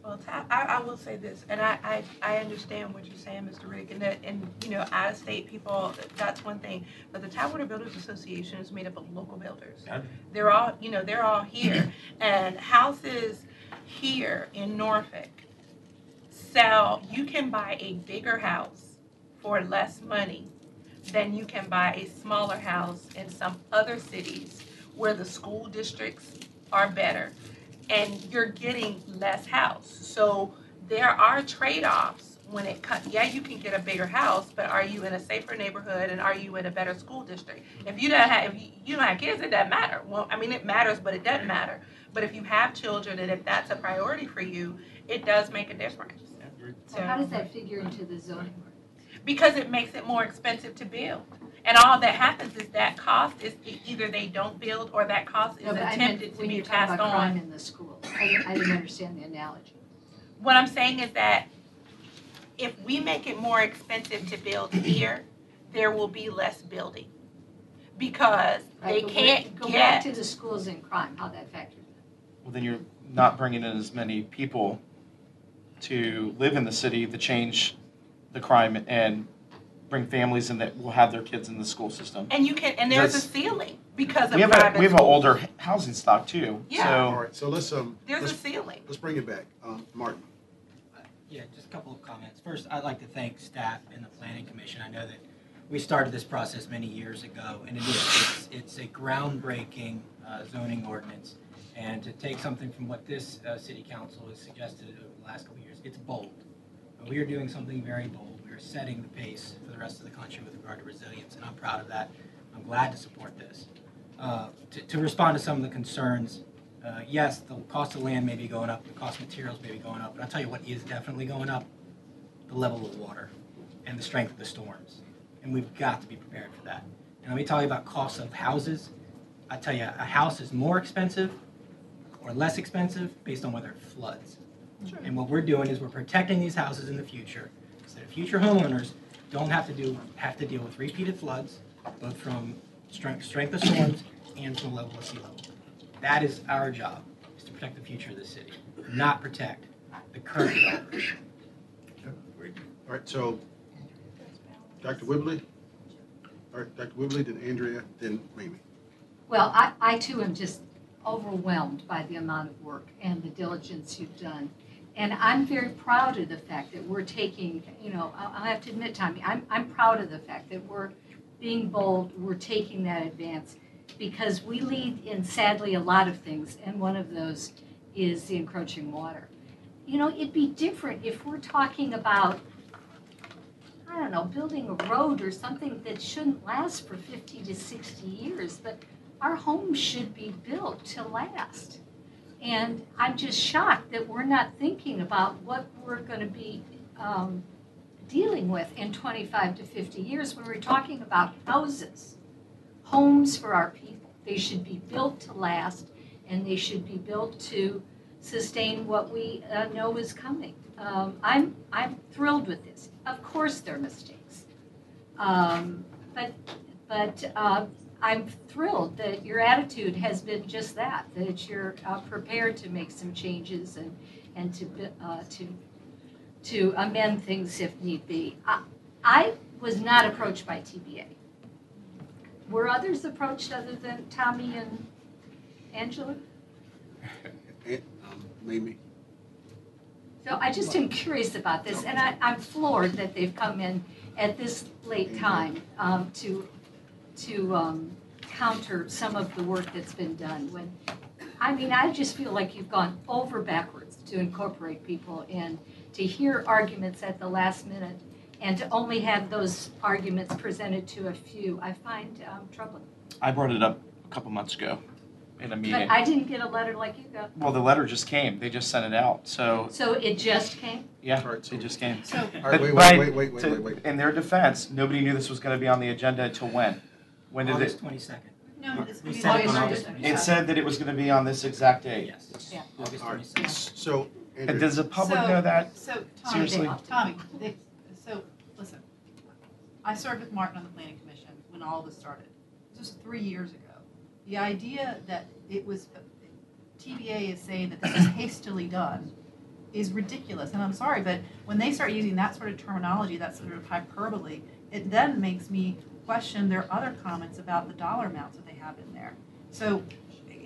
Well, I, I will say this, and I, I, I understand what you're saying, Mister Rick, and that, and you know, out of state people, that's one thing. But the Tidewater Builders Association is made up of local builders. Yeah. They're all, you know, they're all here, and houses here in Norfolk sell. You can buy a bigger house for less money than you can buy a smaller house in some other cities where the school districts are better. And you're getting less house. So there are trade-offs when it comes. Yeah, you can get a bigger house, but are you in a safer neighborhood, and are you in a better school district? If you don't have, if you don't have kids, it doesn't matter. Well, I mean, it matters, but it doesn't matter. But if you have children, and if that's a priority for you, it does make a difference. So how does that figure into the zoning? Because it makes it more expensive to build. And all that happens is that cost is either they don't build, or that cost is no, attempted to be passed about on. Crime in the schools. I, I didn't understand the analogy. What I'm saying is that if we make it more expensive to build here, there will be less building, because right, they can't go get back to the schools and crime. How that factors in. Well, then you're not bringing in as many people to live in the city to change the crime and bring families in that will have their kids in the school system. And you can, and there's that's, a ceiling because of we have private a, we have an older housing stock too. Yeah. So, all right. So let's um. There's let's, a ceiling. Let's bring it back, um, Martin. Uh, yeah, just a couple of comments. First, I'd like to thank staff and the Planning Commission. I know that we started this process many years ago, and it is it's, it's a groundbreaking uh, zoning ordinance. And to take something from what this uh, city council has suggested over the last couple of years, it's bold. But we are doing something very bold. We are setting the pace for the rest of the country with regard to resilience, and I'm proud of that. I'm glad to support this. Uh, to, to respond to some of the concerns Uh, yes, the cost of land may be going up, the cost of materials may be going up, but I'll tell you what is definitely going up, the level of water and the strength of the storms. And we've got to be prepared for that. And let me tell you about costs of houses. I tell you, a house is more expensive or less expensive based on whether it floods. Sure. And what we're doing is we're protecting these houses in the future so that future homeowners don't have to, do, have to deal with repeated floods, both from strength, strength of storms and from level of sea level. That is our job, is to protect the future of the city, not protect the current developers. Okay. All right, so Doctor Whibley, all right, Doctor Whibley, then Andrea, then Mamie. Well, I, I too am just overwhelmed by the amount of work and the diligence you've done. And I'm very proud of the fact that we're taking, you know, I'll, I'll have to admit, Tommy, I'm, I'm proud of the fact that we're being bold, we're taking that advance, because we lead in, sadly, a lot of things, and one of those is the encroaching water. You know, it'd be different if we're talking about, I don't know, building a road or something that shouldn't last for fifty to sixty years, but our homes should be built to last. And I'm just shocked that we're not thinking about what we're going to be um, dealing with in twenty-five to fifty years when we're talking about houses, homes for our people. They should be built to last, and they should be built to sustain what we uh, know is coming. Um, I'm, I'm thrilled with this. Of course there are mistakes, um, but, but uh, I'm thrilled that your attitude has been just that, that you're uh, prepared to make some changes and, and to, uh, to, to amend things if need be. I, I was not approached by T B A. Were others approached other than Tommy and Angela? um, maybe. So I just am curious about this, and I, I'm floored that they've come in at this late time um, to to um, counter some of the work that's been done. When, I mean, I just feel like you've gone over backwards to incorporate people and to hear arguments at the last minute and to only have those arguments presented to a few, I find um, troubling. I brought it up a couple months ago in a meeting. But I didn't get a letter like you got. Well, the letter just came. They just sent it out. So So it just came? Yeah, right, so it just came. So, all right, wait, wait, wait, wait, wait, to, wait, wait. In their defense, nobody knew this was going to be on the agenda until when? When did August it? twenty-second. No, this we said August twenty-second. It said that it was going to be on this exact day. Yes. yes. Yeah. August twenty-second. Right. So, Andrew. Does the public so, know that? So, Tommy, seriously? They, Tommy, they, so listen, I served with Martin on the Planning Commission when all this started, just three years ago. The idea that it was, T B A is saying that this was hastily done is ridiculous, and I'm sorry, but when they start using that sort of terminology, that sort of hyperbole, it then makes me question their other comments about the dollar amounts that they have in there. So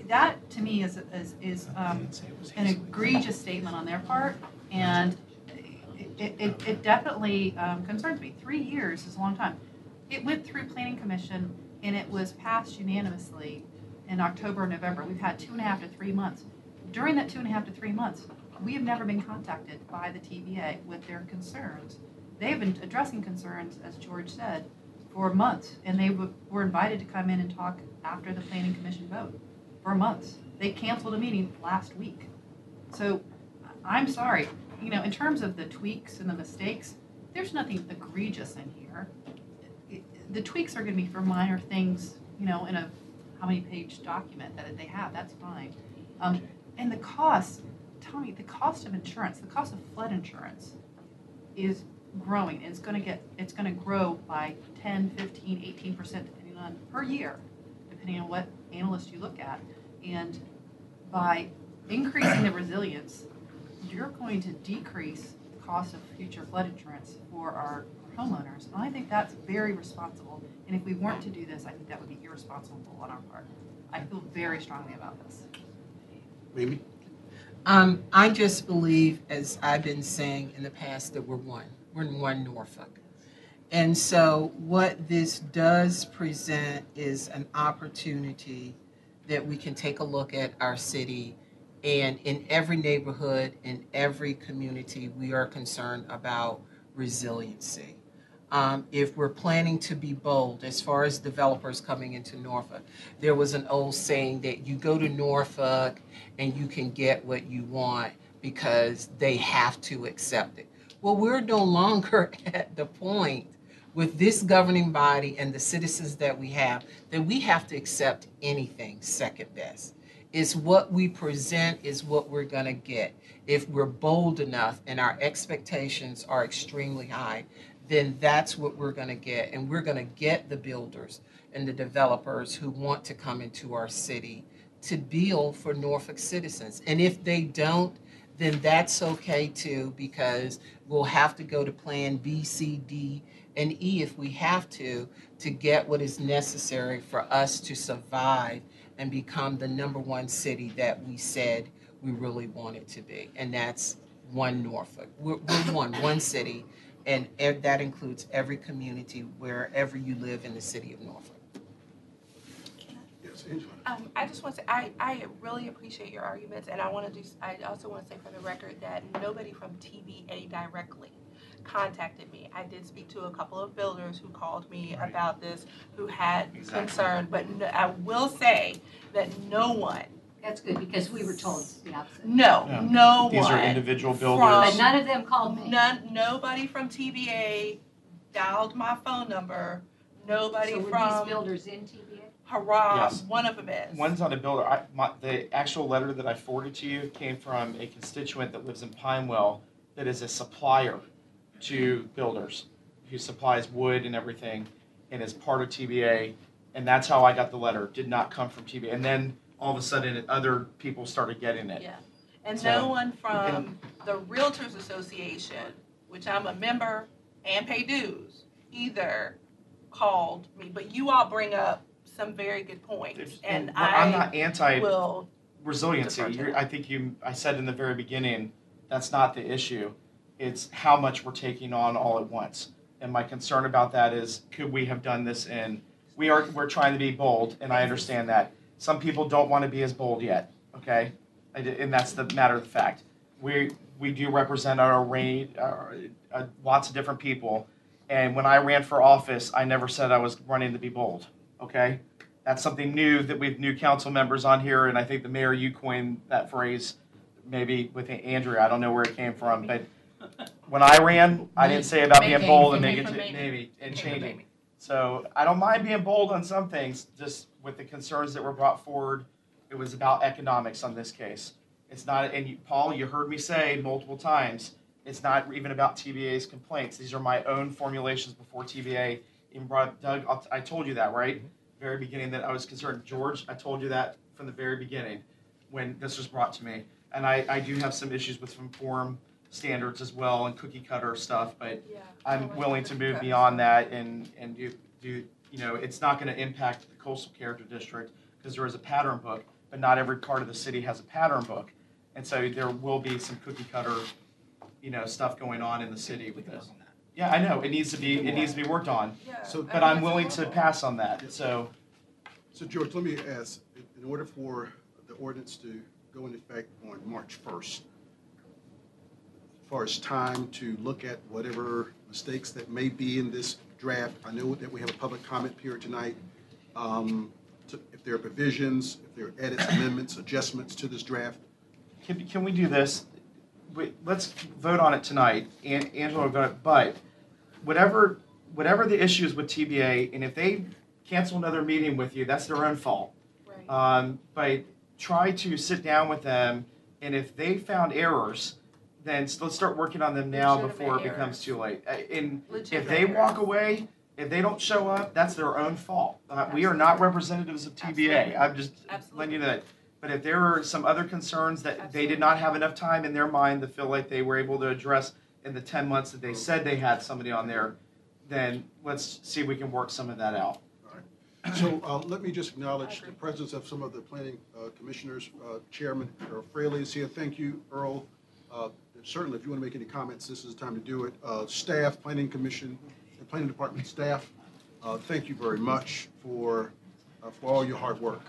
that, to me, is, is, is um, an egregious statement on their part, and it, it, it definitely um, concerns me. Three years is a long time. It went through Planning Commission, and it was passed unanimously in October and November. We've had two and a half to three months. During that two and a half to three months, we have never been contacted by the T B A with their concerns. They've been addressing concerns, as George said, for months, and they were invited to come in and talk after the Planning Commission vote for months. They canceled a meeting last week. So I'm sorry. You know, in terms of the tweaks and the mistakes, there's nothing egregious in here. The tweaks are going to be for minor things, you know, in a how many page document that they have, that's fine. Um, and the cost, Tommy, the cost of insurance, the cost of flood insurance is growing. It's going to get, it's going to grow by ten, fifteen, eighteen percent depending on per year, depending on what analyst you look at. And by increasing the resilience, you're going to decrease the cost of future flood insurance for our homeowners. And I think that's very responsible. And if we weren't to do this, I think that would be irresponsible on our part. I feel very strongly about this. Maybe. Um, I just believe, as I've been saying in the past, that we're one. We're in one Norfolk. And so what this does present is an opportunity that we can take a look at our city. And in every neighborhood, in every community, we are concerned about resiliency. um, if we're planning to be bold as far as developers coming into Norfolk. There was an old saying that you go to Norfolk and you can get what you want because they have to accept it. Well, we're no longer at the point with this governing body and the citizens that we have, that we have to accept anything second best. It's what we present is what we're going to get. If we're bold enough and our expectations are extremely high, then that's what we're going to get. And we're going to get the builders and the developers who want to come into our city to build for Norfolk citizens. And if they don't, then that's okay too, because we'll have to go to plan B, C, D, and E if we have to, to get what is necessary for us to survive and become the number one city that we said we really want it to be. And that's one Norfolk. We're, we're one, one city, and ev that includes every community wherever you live in the city of Norfolk. Yes, um, I just want to say, I, I really appreciate your arguments, and I want to do, I also want to say for the record that nobody from T B A directly contacted me. I did speak to a couple of builders who called me right. about this, who had exactly. concern, but no, I will say that no one. That's good, because we were told the opposite. No, no, no These one. These are individual builders. From, but none of them called me. None, nobody from T B A dialed my phone number. Nobody so were from these builders in T B A. Hurrah! Yes. One of them is. One's not a builder. I, my, the actual letter that I forwarded to you came from a constituent that lives in Pinewell that is a supplier to builders, who supplies wood and everything, and is part of T B A, and that's how I got the letter. Did not come from T B A, and then all of a sudden, other people started getting it. Yeah, and so, no one from the Realtors Association, which I'm a member and pay dues, either called me. But you all bring up some very good points, and, and I I'm not anti will resiliency. You're, I think you. I said in the very beginning, that's not the issue. It's how much we're taking on all at once. And my concern about that is, could we have done this in, we are, we're trying to be bold, and I understand that. Some people don't want to be as bold yet, okay? And that's the matter of the fact. We, we do represent our range, our, uh, lots of different people, and when I ran for office, I never said I was running to be bold, okay? That's something new that we have new council members on here, and I think the mayor, you coined that phrase, maybe with Andrea, I don't know where it came from, but when I ran, I didn't say about being bold and making it maybe and changing. So I don't mind being bold on some things, just with the concerns that were brought forward. It was about economics on this case. It's not, and you, Paul, you heard me say multiple times, it's not even about T B A's complaints. These are my own formulations before T B A even brought up. Doug, I told you that, right? Very beginning that I was concerned. George, I told you that from the very beginning when this was brought to me. And I, I do have some issues with some form standards as well and cookie cutter stuff, but yeah, I'm willing to move cuts. beyond that and and do do you know it's not going to impact the Coastal Character District because there is a pattern book, but not every part of the city has a pattern book, and so there will be some cookie cutter, you know, stuff going on in the city with this. Yeah, I know it needs to be it needs to be worked on. Yeah, so, but I'm willing to pass on that. So, so George, let me ask: in order for the ordinance to go into effect on March first. As far as time to look at whatever mistakes that may be in this draft. I know that we have a public comment period tonight. Um, to, if there are provisions, if there are edits, amendments, adjustments to this draft. Can, can we do this? We, let's vote on it tonight. And Angela will vote, but whatever, whatever the issues with T B A, and if they cancel another meeting with you, that's their own fault. Right. Um, but try to sit down with them, and if they found errors, then let's start working on them now before it becomes too late. And if they walk away, if they don't show up, that's their own fault. Uh, we are not representatives of T B A. I'm just letting you know that. But if there are some other concerns that they did not have enough time in their mind to feel like they were able to address in the ten months that they said they had somebody on there, then let's see if we can work some of that out. All right. So uh, let me just acknowledge the presence of some of the planning uh, commissioners. Uh, Chairman Earl Fraley is here. Thank you, Earl. Uh, Certainly, if you want to make any comments, this is the time to do it. Uh, staff, Planning Commission, and Planning Department staff, uh, thank you very much for, uh, for all your hard work.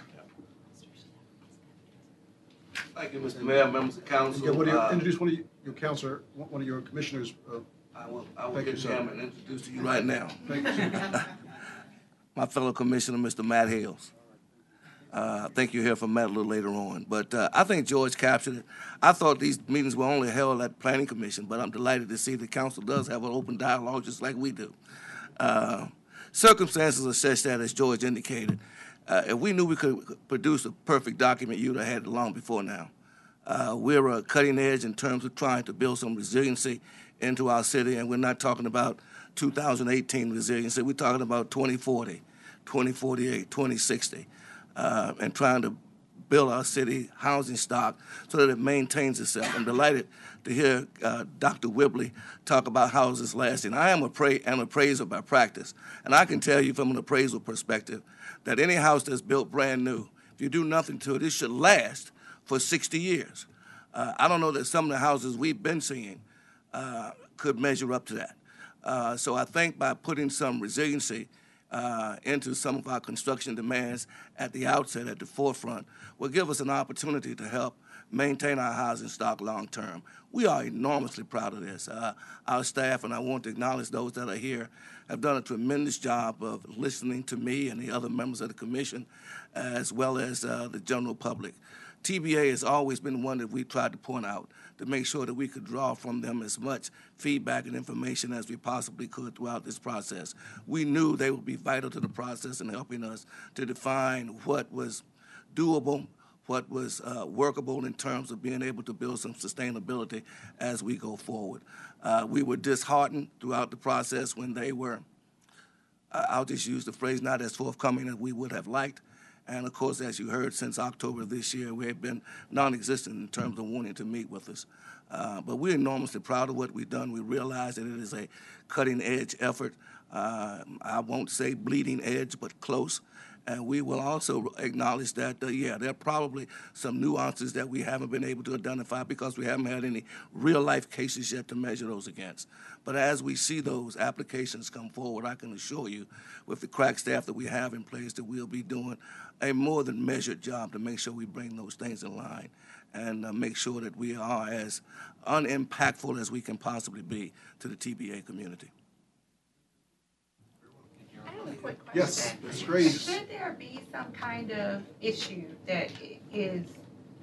Thank you, Mister Mayor, members of council. Yeah, you, uh, introduce one of, your, your councilor, one of your commissioners, uh, I will, I will get him and introduce you right now. Thank you, sir. My fellow commissioner, Mister Matt Hales. Uh, I think you'll hear from Matt a little later on. But uh, I think George captured it. I thought these meetings were only held at Planning Commission, but I'm delighted to see the council does have an open dialogue just like we do. Uh, circumstances are such that, as George indicated, uh, if we knew we could produce a perfect document, you'd have had it long before now. Uh, we're uh, cutting edge in terms of trying to build some resiliency into our city, and we're not talking about two thousand eighteen resiliency. We're talking about twenty forty, twenty forty-eight, twenty sixty. Uh, and trying to build our city housing stock so that it maintains itself. I'm delighted to hear uh, Doctor Whibley talk about houses lasting. I am a pra an appraiser by practice, and I can tell you from an appraisal perspective that any house that's built brand new, if you do nothing to it, it should last for sixty years. Uh, I don't know that some of the houses we've been seeing uh, could measure up to that. Uh, so I think by putting some resiliency Uh, into some of our construction demands at the outset, at the forefront, will give us an opportunity to help maintain our housing stock long term. We are enormously proud of this. Uh, our staff, and I want to acknowledge those that are here, have done a tremendous job of listening to me and the other members of the commission, as well as uh, the general public. T B A has always been one that we tried to point out to make sure that we could draw from them as much feedback and information as we possibly could throughout this process. We knew they would be vital to the process in helping us to define what was doable, what was uh, workable in terms of being able to build some sustainability as we go forward. Uh, we were disheartened throughout the process when they were, uh, I'll just use the phrase, not as forthcoming as we would have liked. And, of course, as you heard, since October of this year, we have been non-existent in terms of wanting to meet with us. Uh, but we're enormously proud of what we've done. We realize that it is a cutting-edge effort. Uh, I won't say bleeding edge, but close. And we will also acknowledge that, uh, yeah, there are probably some nuances that we haven't been able to identify because we haven't had any real-life cases yet to measure those against. But as we see those applications come forward, I can assure you with the crack staff that we have in place that we'll be doing a more than measured job to make sure we bring those things in line and uh, make sure that we are as unimpactful as we can possibly be to the T B A community. Quick question. Yes, that's great. Should there be some kind of issue that is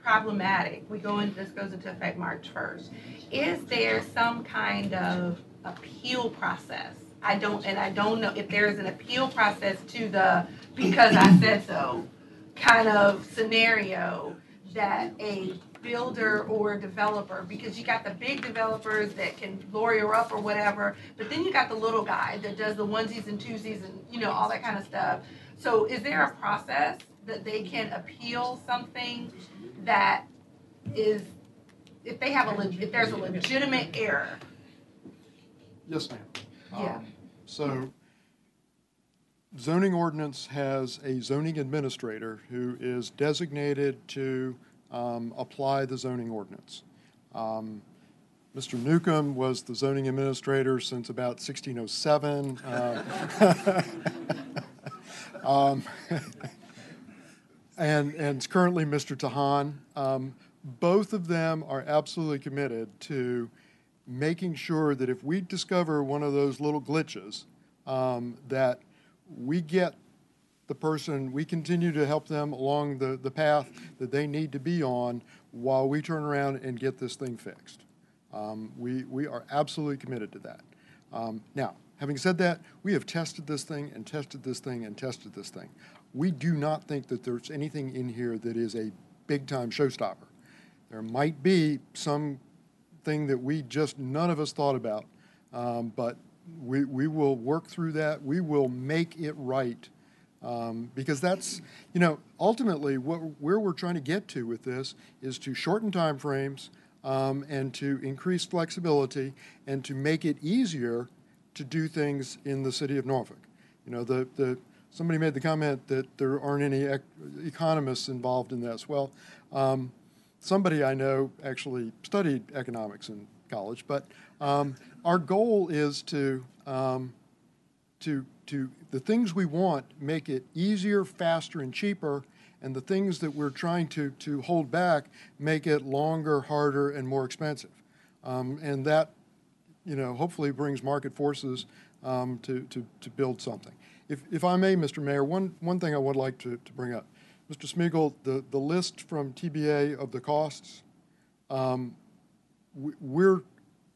problematic? We go into this goes into effect March first. Is there some kind of appeal process? I don't, and I don't know if there is an appeal process to the because I said so kind of scenario that a builder or developer, because you got the big developers that can lawyer up or whatever, but then you got the little guy that does the onesies and twosies and, you know, all that kind of stuff. So is there a process that they can appeal something that is, if they have a, if there's a legitimate error? Yes, ma'am. Yeah. Um, so zoning ordinance has a zoning administrator who is designated to Um, apply the zoning ordinance. Um, Mister Newcomb was the zoning administrator since about sixteen oh seven. Uh, um, and, and currently Mister Tahan. Um, both of them are absolutely committed to making sure that if we discover one of those little glitches, um, that we get the person, we continue to help them along the, the path that they need to be on while we turn around and get this thing fixed. Um, we, we are absolutely committed to that. Um, now, having said that, we have tested this thing and tested this thing and tested this thing. We do not think that there's anything in here that is a big-time showstopper. There might be some thing that we just, none of us thought about, um, but we, we will work through that. We will make it right. Um, because that's, you know, ultimately what, where we're trying to get to with this is to shorten time frames um, and to increase flexibility and to make it easier to do things in the city of Norfolk. You know, the, the, somebody made the comment that there aren't any ec economists involved in this. Well, um, somebody I know actually studied economics in college, but um, our goal is to, um, to, to the things we want, make it easier, faster, and cheaper, and the things that we're trying to, to hold back, make it longer, harder, and more expensive. Um, and that you know, hopefully brings market forces um, to, to, to build something. If, if I may, Mister Mayor, one, one thing I would like to, to bring up. Mister Smigiel, the, the list from T B A of the costs, um, we, we're,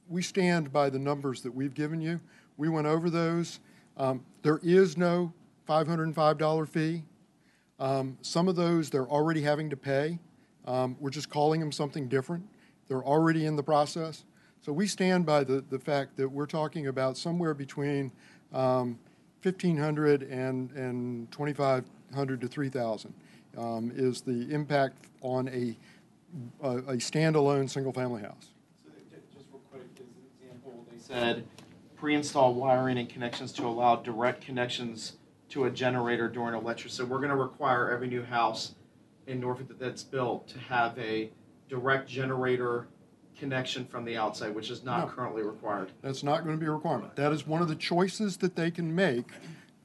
we stand by the numbers that we've given you. We went over those. Um, there is no five hundred five dollar fee. Um, some of those they're already having to pay. Um, we're just calling them something different. They're already in the process. So we stand by the, the fact that we're talking about somewhere between um, fifteen hundred and, and twenty-five hundred to three thousand um, is the impact on a, a, a standalone single-family house. So just real quick, as an example, they said pre-install wiring and connections to allow direct connections to a generator during electricity. So we're going to require every new house in Norfolk that that's built to have a direct generator connection from the outside, which is not no. currently required. That's not going to be a requirement. That is one of the choices that they can make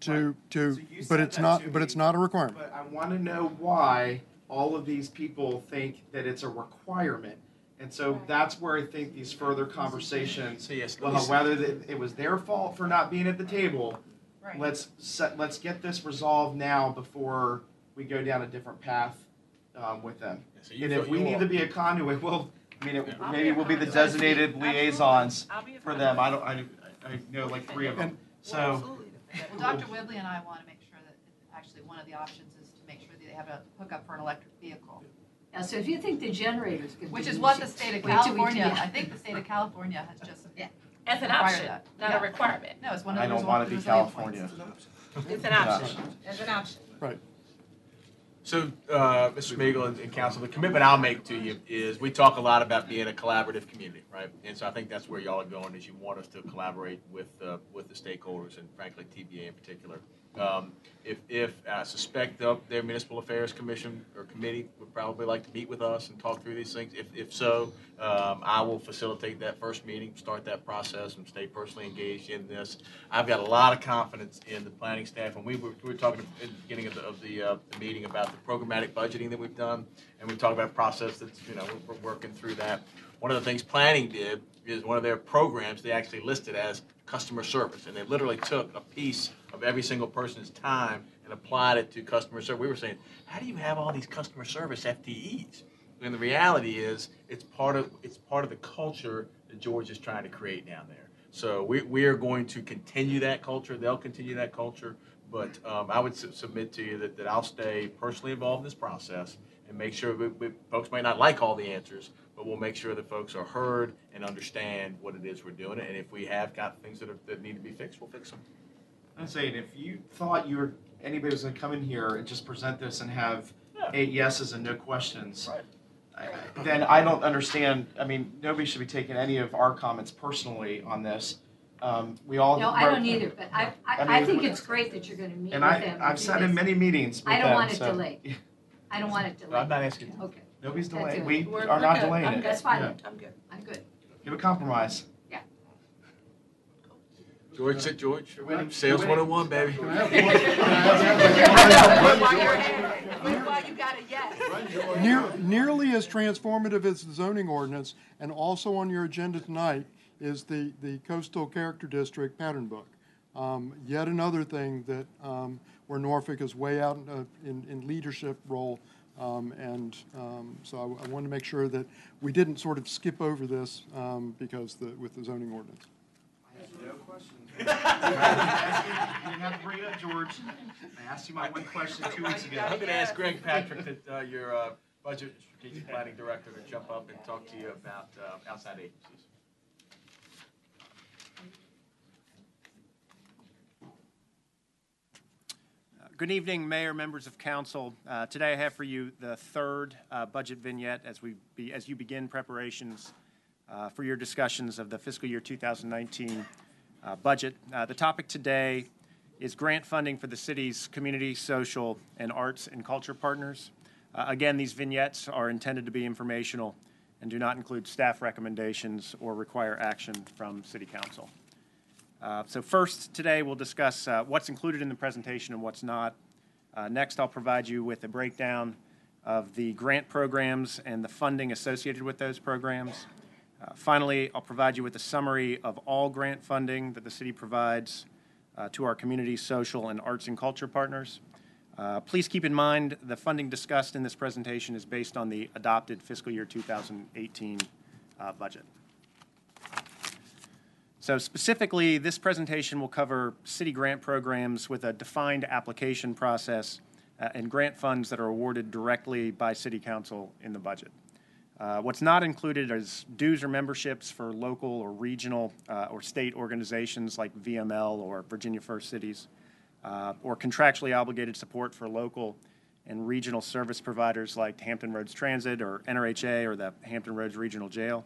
to, right. to so but it's not, to but me, it's not a requirement. But I want to know why all of these people think that it's a requirement. And so that's where I think these further conversations, so yes, well, whether the, it was their fault for not being at the table, right. let's set, let's get this resolved now before we go down a different path um, with them. So and if we need are. to be a conduit, well, I mean, it, maybe we'll be the designated liaisons for them. I don't, I, I know like three of them. So, well, well, Doctor Whibley and I want to make sure that actually one of the options is to make sure that they have a hookup for an electric vehicle. Now, so if you think the generators could which be is what the state of California, we do, we do. I think the state of California has just yeah. as an option, that. not yeah. a requirement. No, it's one of I don't want to be California. Points. It's an option. It's an option. Right. So, uh, Mister Smigiel and, and Council, the commitment I'll make to you is we talk a lot about being a collaborative community, right? And so I think that's where y'all are going is you want us to collaborate with uh, with the stakeholders and, frankly, T B A in particular. Um, if, if I suspect the, their Municipal Affairs Commission or committee would probably like to meet with us and talk through these things, if, if so, um, I will facilitate that first meeting, start that process, and stay personally engaged in this. I've got a lot of confidence in the planning staff. When we were, we were talking at the beginning of the, of the, uh, the meeting about the programmatic budgeting that we've done, and we talked about a process that's, you know, we're, we're working through that. One of the things planning did is one of their programs they actually listed as customer service, and they literally took a piece of every single person's time and applied it to customer service. We were saying, how do you have all these customer service F T Es? And the reality is, it's part of it's part of the culture that George is trying to create down there. So we, we are going to continue that culture. They'll continue that culture, but um, I would su submit to you that, that I'll stay personally involved in this process and make sure we, we, folks might not like all the answers, but we'll make sure that folks are heard and understand what it is we're doing. And if we have got things that, are, that need to be fixed, we'll fix them. I'm saying if you thought you were, anybody was going to come in here and just present this and have yeah. eight yeses and no questions, right. I, then I don't understand. I mean, nobody should be taking any of our comments personally on this. Um, we all no, I don't either. But I, I, I, mean, I think it's great that you're going to meet and with I, them. And I've sat in many meetings. With I don't them, want it so. delayed. I don't want it delayed. No, I'm not asking. Yeah. Okay. Nobody's delaying. We we're, are we're not good. delaying I'm it. That's fine. Yeah. I'm good. I'm good. Give a compromise. Yeah. George said, George, sales one oh one, baby. Near, nearly as transformative as the zoning ordinance, and also on your agenda tonight is the, the Coastal Character District pattern book. Um, yet another thing that um, where Norfolk is way out in, uh, in, in leadership role. Um, and um, so I, I wanted to make sure that we didn't sort of skip over this um, because the, with the zoning ordinance. I have no question. You didn't have to bring it up, George. I asked you my one question two weeks ago. I'm going to ask Greg Patrick, that, uh, your uh, budget and strategic planning director, to jump up and talk to you about uh, outside agencies. Good evening, Mayor, members of Council. Uh, today I have for you the third uh, budget vignette as we be, as you begin preparations uh, for your discussions of the fiscal year two thousand nineteen uh, budget. Uh, the topic today is grant funding for the city's community, social, and arts and culture partners. Uh, again, these vignettes are intended to be informational and do not include staff recommendations or require action from City Council. Uh, so first, today we'll discuss uh, what's included in the presentation and what's not. Uh, next, I'll provide you with a breakdown of the grant programs and the funding associated with those programs. Uh, finally, I'll provide you with a summary of all grant funding that the city provides uh, to our community, social, and arts and culture partners. Uh, please keep in mind the funding discussed in this presentation is based on the adopted fiscal year two thousand eighteen uh, budget. So specifically, this presentation will cover city grant programs with a defined application process uh, and grant funds that are awarded directly by City Council in the budget. Uh, what's not included is dues or memberships for local or regional uh, or state organizations like V M L or Virginia First Cities, Uh, or contractually obligated support for local and regional service providers like Hampton Roads Transit or N R H A or the Hampton Roads Regional Jail,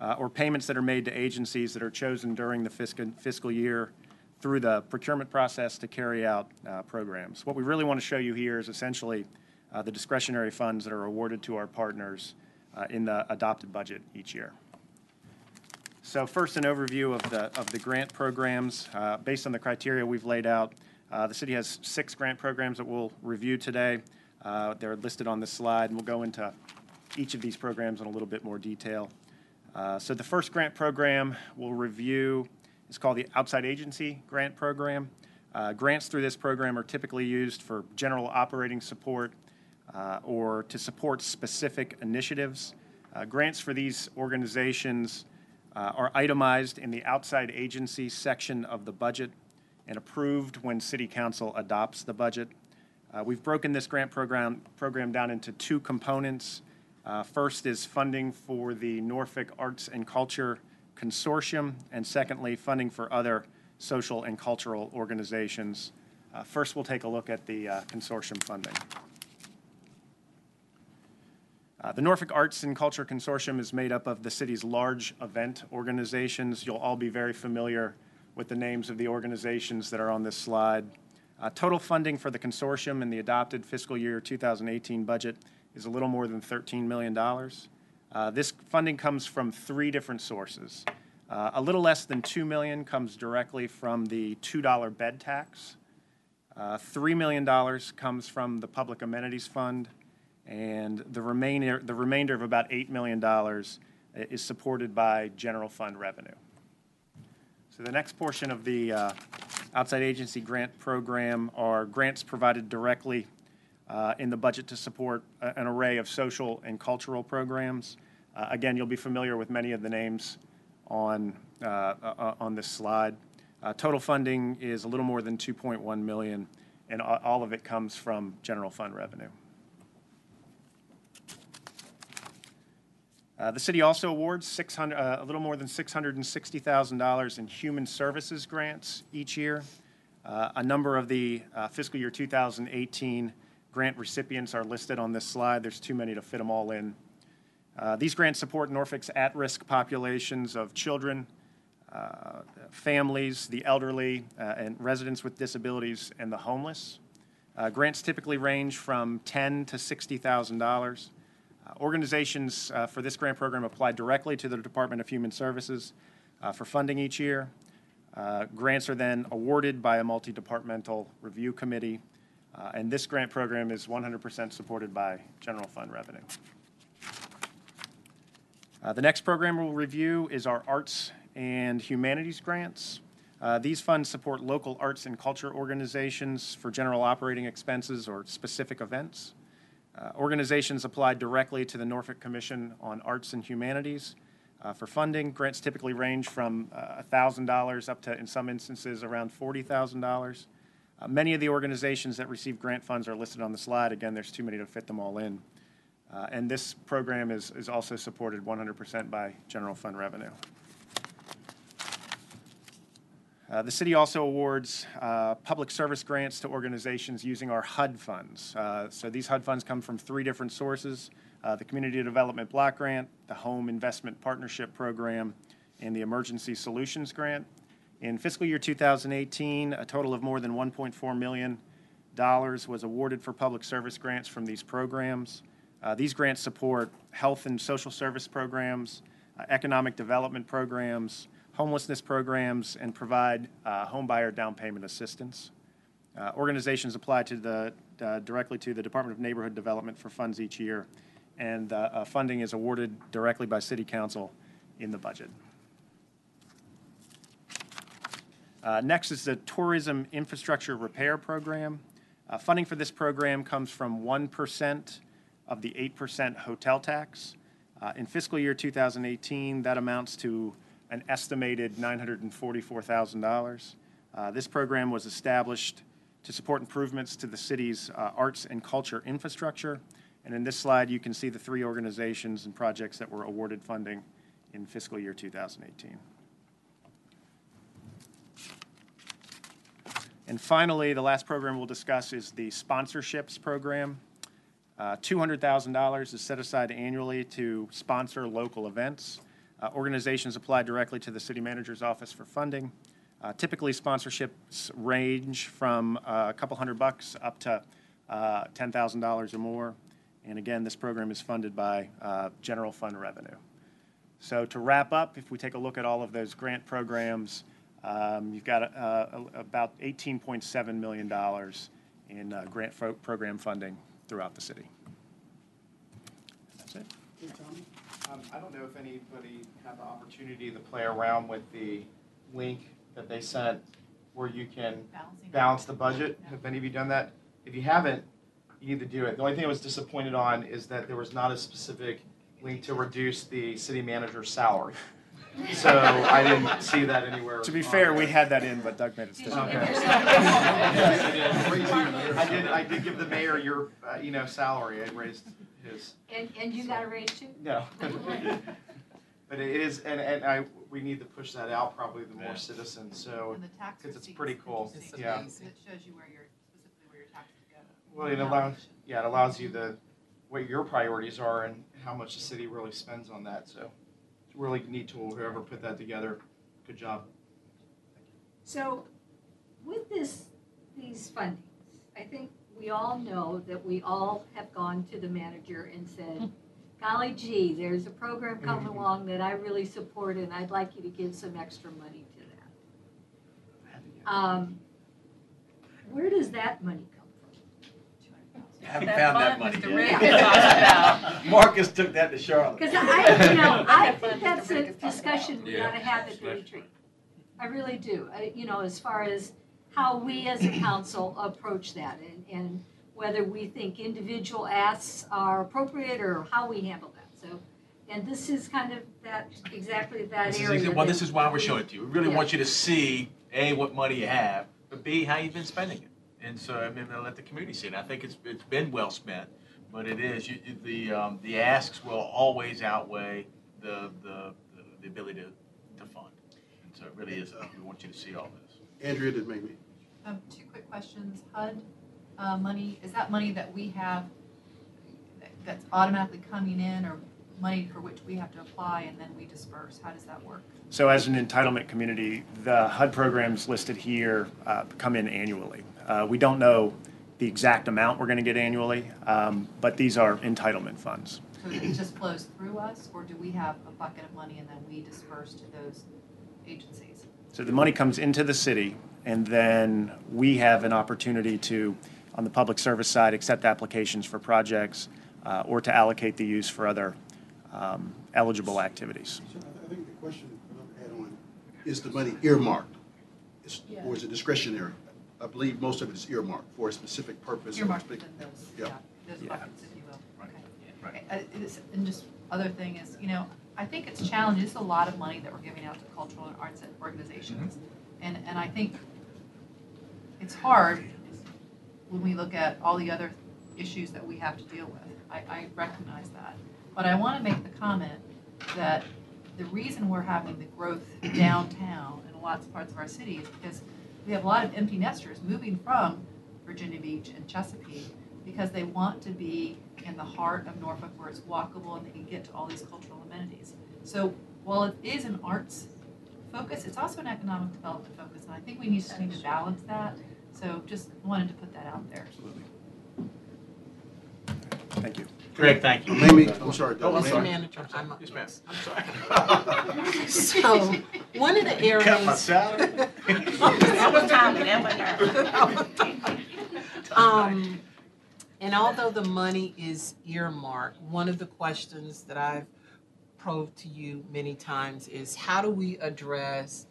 uh, or payments that are made to agencies that are chosen during the fiscal, fiscal year through the procurement process to carry out uh, programs. What we really want to show you here is essentially uh, the discretionary funds that are awarded to our partners uh, in the adopted budget each year. So first, an overview of the, of the grant programs. Uh, based on the criteria we've laid out, Uh, the city has six grant programs that we'll review today. Uh, they're listed on this slide, and we'll go into each of these programs in a little bit more detail. Uh, so the first grant program we'll review is called the Outside Agency Grant Program. Uh, grants through this program are typically used for general operating support uh, or to support specific initiatives. Uh, grants for these organizations uh, are itemized in the Outside Agency section of the budget and approved when City Council adopts the budget. Uh, we've broken this grant program, program down into two components. Uh, first is funding for the Norfolk Arts and Culture Consortium, and secondly, funding for other social and cultural organizations. Uh, first, we'll take a look at the uh, consortium funding. Uh, the Norfolk Arts and Culture Consortium is made up of the city's large event organizations. You'll all be very familiar with the names of the organizations that are on this slide. Uh, total funding for the consortium in the adopted fiscal year two thousand eighteen budget is a little more than thirteen million dollars. Uh, this funding comes from three different sources. Uh, a little less than two million dollars comes directly from the two dollar bed tax. Uh, three million dollars comes from the Public Amenities Fund, and the remainder, the remainder of about eight million dollars is supported by general fund revenue. So the next portion of the uh, outside agency grant program are grants provided directly uh, in the budget to support a, an array of social and cultural programs. Uh, again, you'll be familiar with many of the names on, uh, uh, on this slide. Uh, total funding is a little more than two point one million dollars, and all of it comes from general fund revenue. Uh, the city also awards six hundred, uh, a little more than six hundred sixty thousand dollars in human services grants each year. Uh, a number of the uh, fiscal year two thousand eighteen grant recipients are listed on this slide. There's too many to fit them all in. Uh, these grants support Norfolk's at-risk populations of children, uh, families, the elderly, uh, and residents with disabilities, and the homeless. Uh, grants typically range from ten thousand dollars to sixty thousand dollars. Uh, organizations uh, for this grant program apply directly to the Department of Human Services uh, for funding each year. Uh, grants are then awarded by a multi-departmental review committee, uh, and this grant program is one hundred percent supported by general fund revenue. Uh, the next program we'll review is our Arts and Humanities Grants. Uh, these funds support local arts and culture organizations for general operating expenses or specific events. Uh, organizations apply directly to the Norfolk Commission on Arts and Humanities uh, for funding. Grants typically range from uh, one thousand dollars up to, in some instances, around forty thousand dollars. Uh, many of the organizations that receive grant funds are listed on the slide. Again, there's too many to fit them all in. Uh, and this program is, is also supported one hundred percent by general fund revenue. Uh, the city also awards uh, public service grants to organizations using our H U D funds. Uh, so these H U D funds come from three different sources, uh, the Community Development Block Grant, the Home Investment Partnership Program, and the Emergency Solutions Grant. In fiscal year two thousand eighteen, a total of more than one point four million dollars was awarded for public service grants from these programs. Uh, these grants support health and social service programs, uh, economic development programs, homelessness programs, and provide uh, home buyer down payment assistance. Uh, organizations apply to the, uh, directly to the Department of Neighborhood Development for funds each year, and uh, uh, funding is awarded directly by City Council in the budget. Uh, next is the Tourism Infrastructure Repair Program. Uh, funding for this program comes from one percent of the eight percent hotel tax. Uh, in fiscal year two thousand eighteen, that amounts to an estimated nine hundred forty-four thousand dollars. Uh, this program was established to support improvements to the city's uh, arts and culture infrastructure. And in this slide, you can see the three organizations and projects that were awarded funding in fiscal year two thousand eighteen. And finally, the last program we'll discuss is the Sponsorships Program. Uh, two hundred thousand dollars is set aside annually to sponsor local events. Uh, organizations apply directly to the city manager's office for funding. Uh, typically, sponsorships range from uh, a couple hundred bucks up to uh, ten thousand dollars or more. And again, this program is funded by uh, general fund revenue. So to wrap up, if we take a look at all of those grant programs, um, you've got uh, about eighteen point seven million dollars in uh, grant fo- program funding throughout the city. That's it. Hey, Tommy. Um, I don't know if anybody had the opportunity to play around with the link that they sent where you can Balancing balance the budget. Yeah. Have any of you done that? If you haven't, you need to do it. The only thing I was disappointed on is that there was not a specific link to reduce the city manager's salary. So I didn't see that anywhere. To be fair, there. We had that in, but Doug made it still. Okay. Yes, I, did. I did. I did give the mayor your, uh, you know, salary. I raised his. And and you so. Got a raise too. No. But it is, and and I we need to push that out probably the more yeah. citizens. So because it's pretty cool. It's yeah. Amazing. It shows you where your specifically where your taxes go. Well, it allows yeah it allows you the what your priorities are and how much the city really spends on that. So. Really neat tool, whoever put that together. Good job. So with this, these fundings, I think we all know that we all have gone to the manager and said, golly gee, there's a program coming mm-hmm. along that I really support and I'd like you to give some extra money to that. Um, where does that money come from? I haven't that found that money yet. Yeah. Marcus took that to Charlotte. Because I, you know, I think that's a discussion we ought to have at the retreat. I really do. I, you know, as far as how we as a council approach that, and, and whether we think individual asks are appropriate or how we handle that. So, and this is kind of that exactly that this area. Is exa well, that this is why we're showing it to you. We really yeah. want you to see a what money you have, but b how you've been spending it. And so I mean, let the community see it. I think it's it's been well spent. But it is you, the um, the asks will always outweigh the the, the, the ability to, to fund, and so it really is. Uh, we want you to see all this. Andrea did make me. Um, two quick questions. H U D uh, money, is that money that we have that's automatically coming in, or money for which we have to apply and then we disperse? How does that work? So as an entitlement community, the H U D programs listed here uh, come in annually. Uh, we don't know the exact amount we're going to get annually, um, but these are entitlement funds. So it just flows through us, or do we have a bucket of money and then we disperse to those agencies? So the money comes into the city, and then we have an opportunity to, on the public service side, accept applications for projects uh, or to allocate the use for other um, eligible activities. So I think the question I'll add on is the money earmarked, is, yeah. or is it discretionary? I believe most of it is earmarked for a specific purpose. Earmarked within those, yeah. Yeah, those yeah. buckets, if you will. Right. Okay. Yeah. Right. Uh, and just other thing is, you know, I think it's challenging. It's a lot of money that we're giving out to cultural and arts organizations. Mm-hmm. And and I think it's hard when we look at all the other issues that we have to deal with. I, I recognize that. But I want to make the comment that the reason we're having the growth downtown in lots of parts of our city is because we have a lot of empty nesters moving from Virginia Beach and Chesapeake because they want to be in the heart of Norfolk where it's walkable and they can get to all these cultural amenities. So while it is an arts focus, it's also an economic development focus, and I think we need to, need to balance that. So just wanted to put that out there. Absolutely. Thank you. Greg, thank you. Maybe, I'm sorry. Oh, I'm sorry. Manager, I'm, yes, ma'am. I'm sorry. So, one of the areas. Cut my salary. That was Tommy. That was her. Um, and although the money is earmarked, one of the questions that I've probed to you many times is how do we address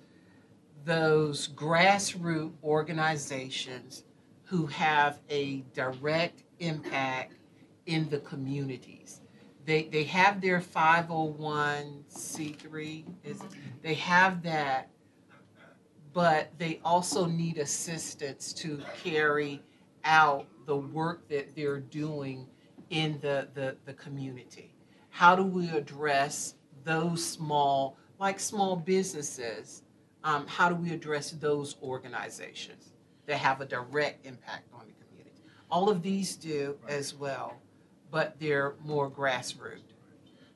those grassroots organizations who have a direct impact in the communities. They, they have their five oh one c three, is, they have that, but they also need assistance to carry out the work that they're doing in the, the, the community. How do we address those small, like small businesses, um, how do we address those organizations that have a direct impact on the community? All of these do as well, but they're more grassroots.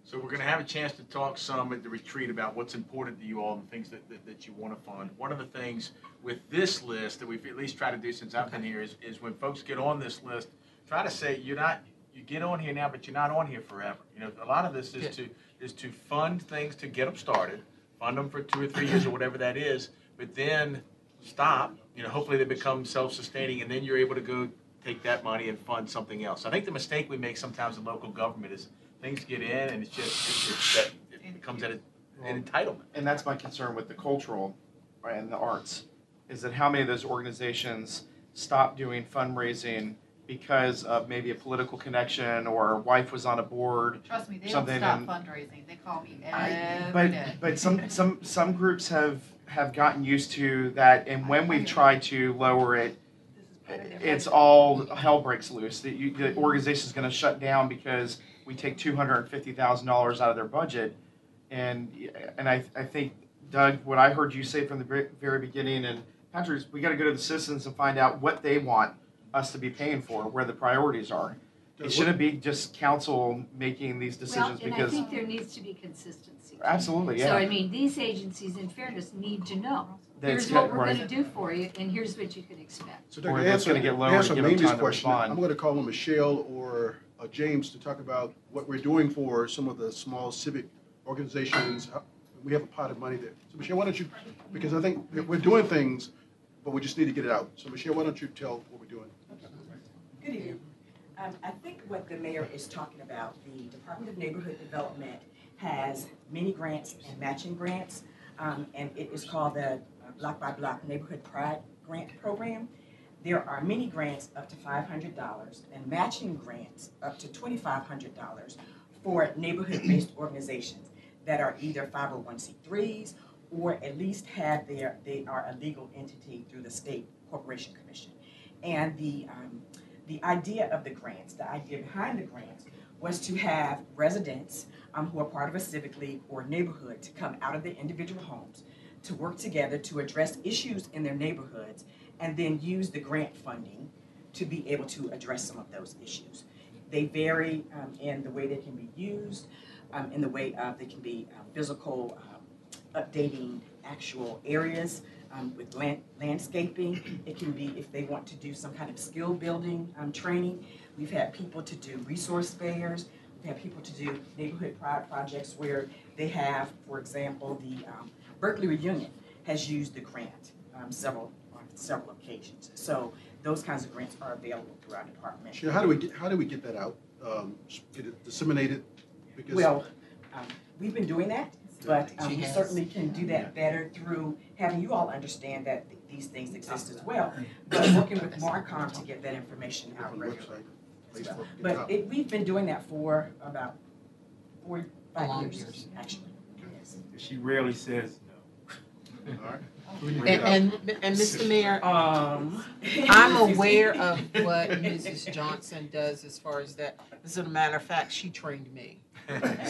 So we're going to have a chance to talk some at the retreat about what's important to you all and things that, that, that you want to fund. One of the things with this list that we've at least tried to do since I've been here is, is when folks get on this list, try to say you're not, you get on here now, but you're not on here forever. You know, a lot of this is yeah. to is to fund things to get them started, fund them for two or three years or whatever that is, but then stop. You know, hopefully they become self-sustaining, and then you're able to go take that money and fund something else. I think the mistake we make sometimes in local government is things get in, and it's just it's, it's that it becomes an, an entitlement. And that's my concern with the cultural, right, and the arts, is that how many of those organizations stop doing fundraising because of maybe a political connection or wife was on a board. Trust me, they something. don't stop and fundraising. They call me every I, but, day. But some some some groups have have gotten used to that, and when we've tried to lower it, it's all hell breaks loose. The, you, the organization is going to shut down because we take two hundred fifty thousand dollars out of their budget, and and I, I think, Doug, what I heard you say from the very beginning, and Patrick, we got to go to the citizens and find out what they want us to be paying for, where the priorities are. It shouldn't be just council making these decisions. Well, and because I think there needs to be consistency. Absolutely, yeah. So, I mean, these agencies, in fairness, need to know. That's here's what we're right. going to do for you, and here's what you can expect. So, Doctor, answer, going to get lower answer to Mamie's question. I'm going to call on Michelle or uh, James to talk about what we're doing for some of the small civic organizations. We have a pot of money there. So, Michelle, why don't you, because I think we're doing things, but we just need to get it out. So, Michelle, why don't you tell what we're doing? Good evening. Um, I think what the mayor is talking about, the Department of Neighborhood Development has many grants and matching grants, um, and it is called the Block by Block Neighborhood Pride Grant Program. There are many grants up to five hundred dollars and matching grants up to twenty-five hundred dollars for neighborhood-based organizations that are either five oh one c threes or at least have their, they are a legal entity through the State Corporation Commission. And the um, The idea of the grants, the idea behind the grants, was to have residents um, who are part of a civic league or neighborhood to come out of their individual homes to work together to address issues in their neighborhoods and then use the grant funding to be able to address some of those issues. They vary um, in the way they can be used, um, in the way of they can be um, physical, um, updating actual areas. Um, with land, landscaping, it can be if they want to do some kind of skill building um, training. We've had people to do resource fairs. We've had people to do neighborhood pride projects where they have, for example, the um, Berkeley Reunion has used the grant um, several on several occasions. So those kinds of grants are available through our department. Sure. How do we get, how do we get that out? Um, get it disseminated? Because well, um, we've been doing that. But um, we certainly can do that better through having you all understand that th these things exist as well. But working with Marcom to get that information out regularly. Well. But it, we've been doing that for about four, five years, years, actually. Yes. She rarely says no. All right. And, and, and Mister Mayor, um, I'm aware of what Missus Johnson does as far as that. As a matter of fact, she trained me.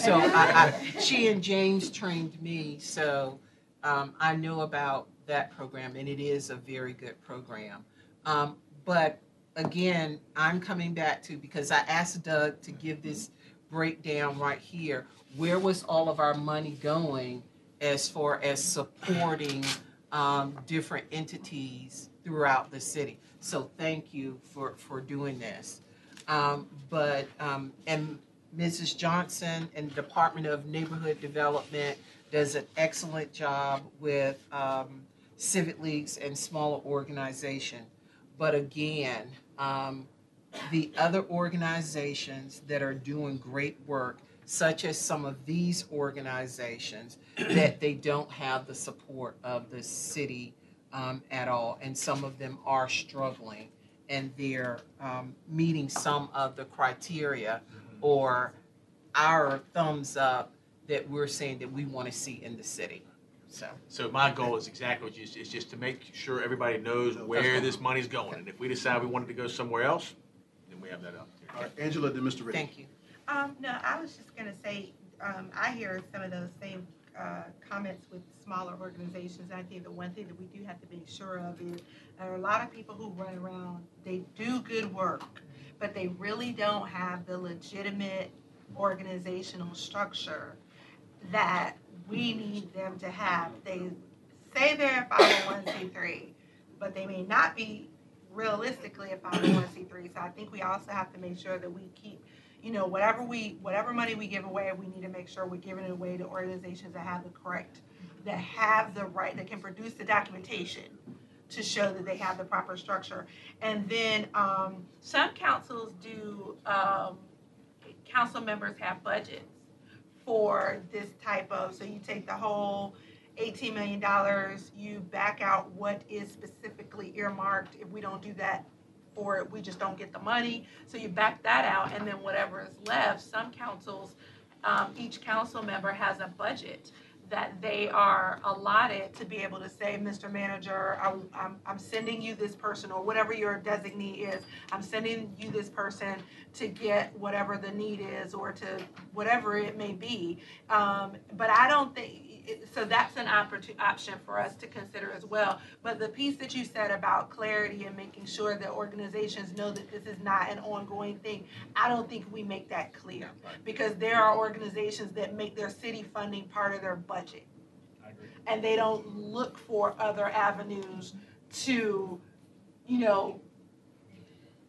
So I, I, she and James trained me, so um, I know about that program, and it is a very good program. Um, but again, I'm coming back to, because I asked Doug to give this breakdown right here, where was all of our money going as far as supporting um, different entities throughout the city? So thank you for, for doing this. Um, but, um, and Missus Johnson and the Department of Neighborhood Development does an excellent job with um, civic leagues and smaller organizations. But again, um, the other organizations that are doing great work such as some of these organizations, that they don't have the support of the city um, at all. And some of them are struggling, and they're um, meeting some of the criteria or our thumbs up that we're saying that we want to see in the city. So, so my goal is exactly what you said, is just to make sure everybody knows where this money's going. And if we decide we wanted to go somewhere else, then we have that up there. All right, Angela, then Mister Riddick. Thank you. Um, no, I was just going to say, um, I hear some of those same uh, comments with smaller organizations. I think the one thing that we do have to be sure of is there are a lot of people who run around, they do good work, but they really don't have the legitimate organizational structure that we need them to have. They say they're a five oh one c three, but they may not be realistically a five oh one c three. So I think we also have to make sure that we keep, you know, whatever we, whatever money we give away, we need to make sure we're giving it away to organizations that have the correct, that have the right, that can produce the documentation to show that they have the proper structure. And then um, some councils do, um, council members have budgets for this type of, so you take the whole eighteen million dollars, you back out what is specifically earmarked. If we don't do that for it, we just don't get the money. So you back that out, and then whatever is left, some councils, um, each council member has a budget that they are allotted to be able to say, Mister Manager, I'm, I'm, I'm sending you this person, or whatever your designee is, I'm sending you this person to get whatever the need is, or to whatever it may be. Um, but I don't think, it, so that's an option for us to consider as well. But the piece that you said about clarity and making sure that organizations know that this is not an ongoing thing, I don't think we make that clear, because there are organizations that make their city funding part of their budget. Budget. I agree. And they don't look for other avenues to, you know,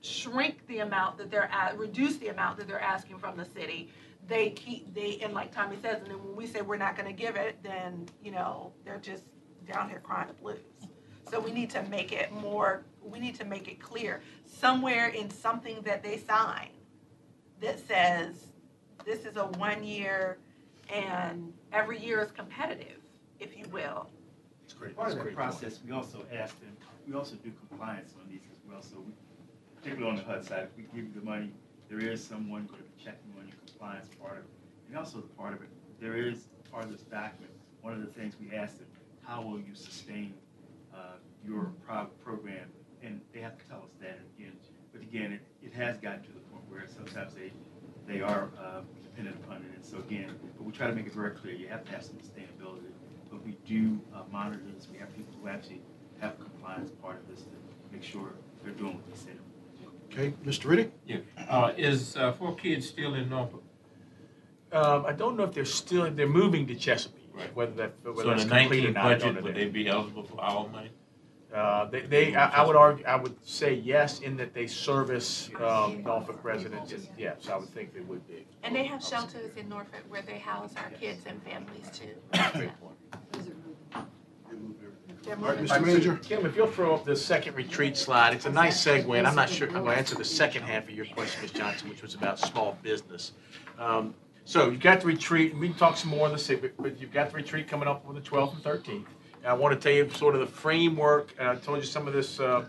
shrink the amount that they're at, reduce the amount that they're asking from the city. They keep, they, and like Tommy says, and then when we say we're not going to give it, then, you know, they're just down here crying the blues. So we need to make it more, we need to make it clear somewhere in something that they sign that says this is a one year, and every year is competitive, if you will. It's great. Part of the process, we also ask them, we also do compliance on these as well. So we, particularly on the H U D side, if we give you the money, there is someone going to be checking on your compliance part of it. And also the part of it, there is part of this document. One of the things we ask them, how will you sustain uh, your program? And they have to tell us that again. But again, it, it has gotten to the point where sometimes they, they are uh, dependent upon it. And so again, but we try to make it very clear, you have to have some sustainability, but we do uh, monitor this. We have people who actually have compliance part of this to make sure they're doing what they say. Okay, Mister Riddick? Yeah. Uh, is uh, Four Kids still in Norfolk? Um, I don't know if they're still, they're moving to Chesapeake, right. whether that, whether so that's complete or not. So in the nineteen budget, would they be eligible for our money? Uh, they, they I, I would argue, I would say yes, in that they service um, Norfolk residents, and yes, I would think they would be. And they have shelters in Norfolk where they house our kids and families too. Great point. Mister Manager, Kim, if you'll throw up the second retreat slide, it's a nice segue, and I'm not sure I'm going to answer the second half of your question, Miz Johnson, which was about small business. Um, so you've got the retreat, and we can talk some more on the secret, but you've got the retreat coming up on the twelfth and thirteenth. I want to tell you sort of the framework, and I told you some of this uh,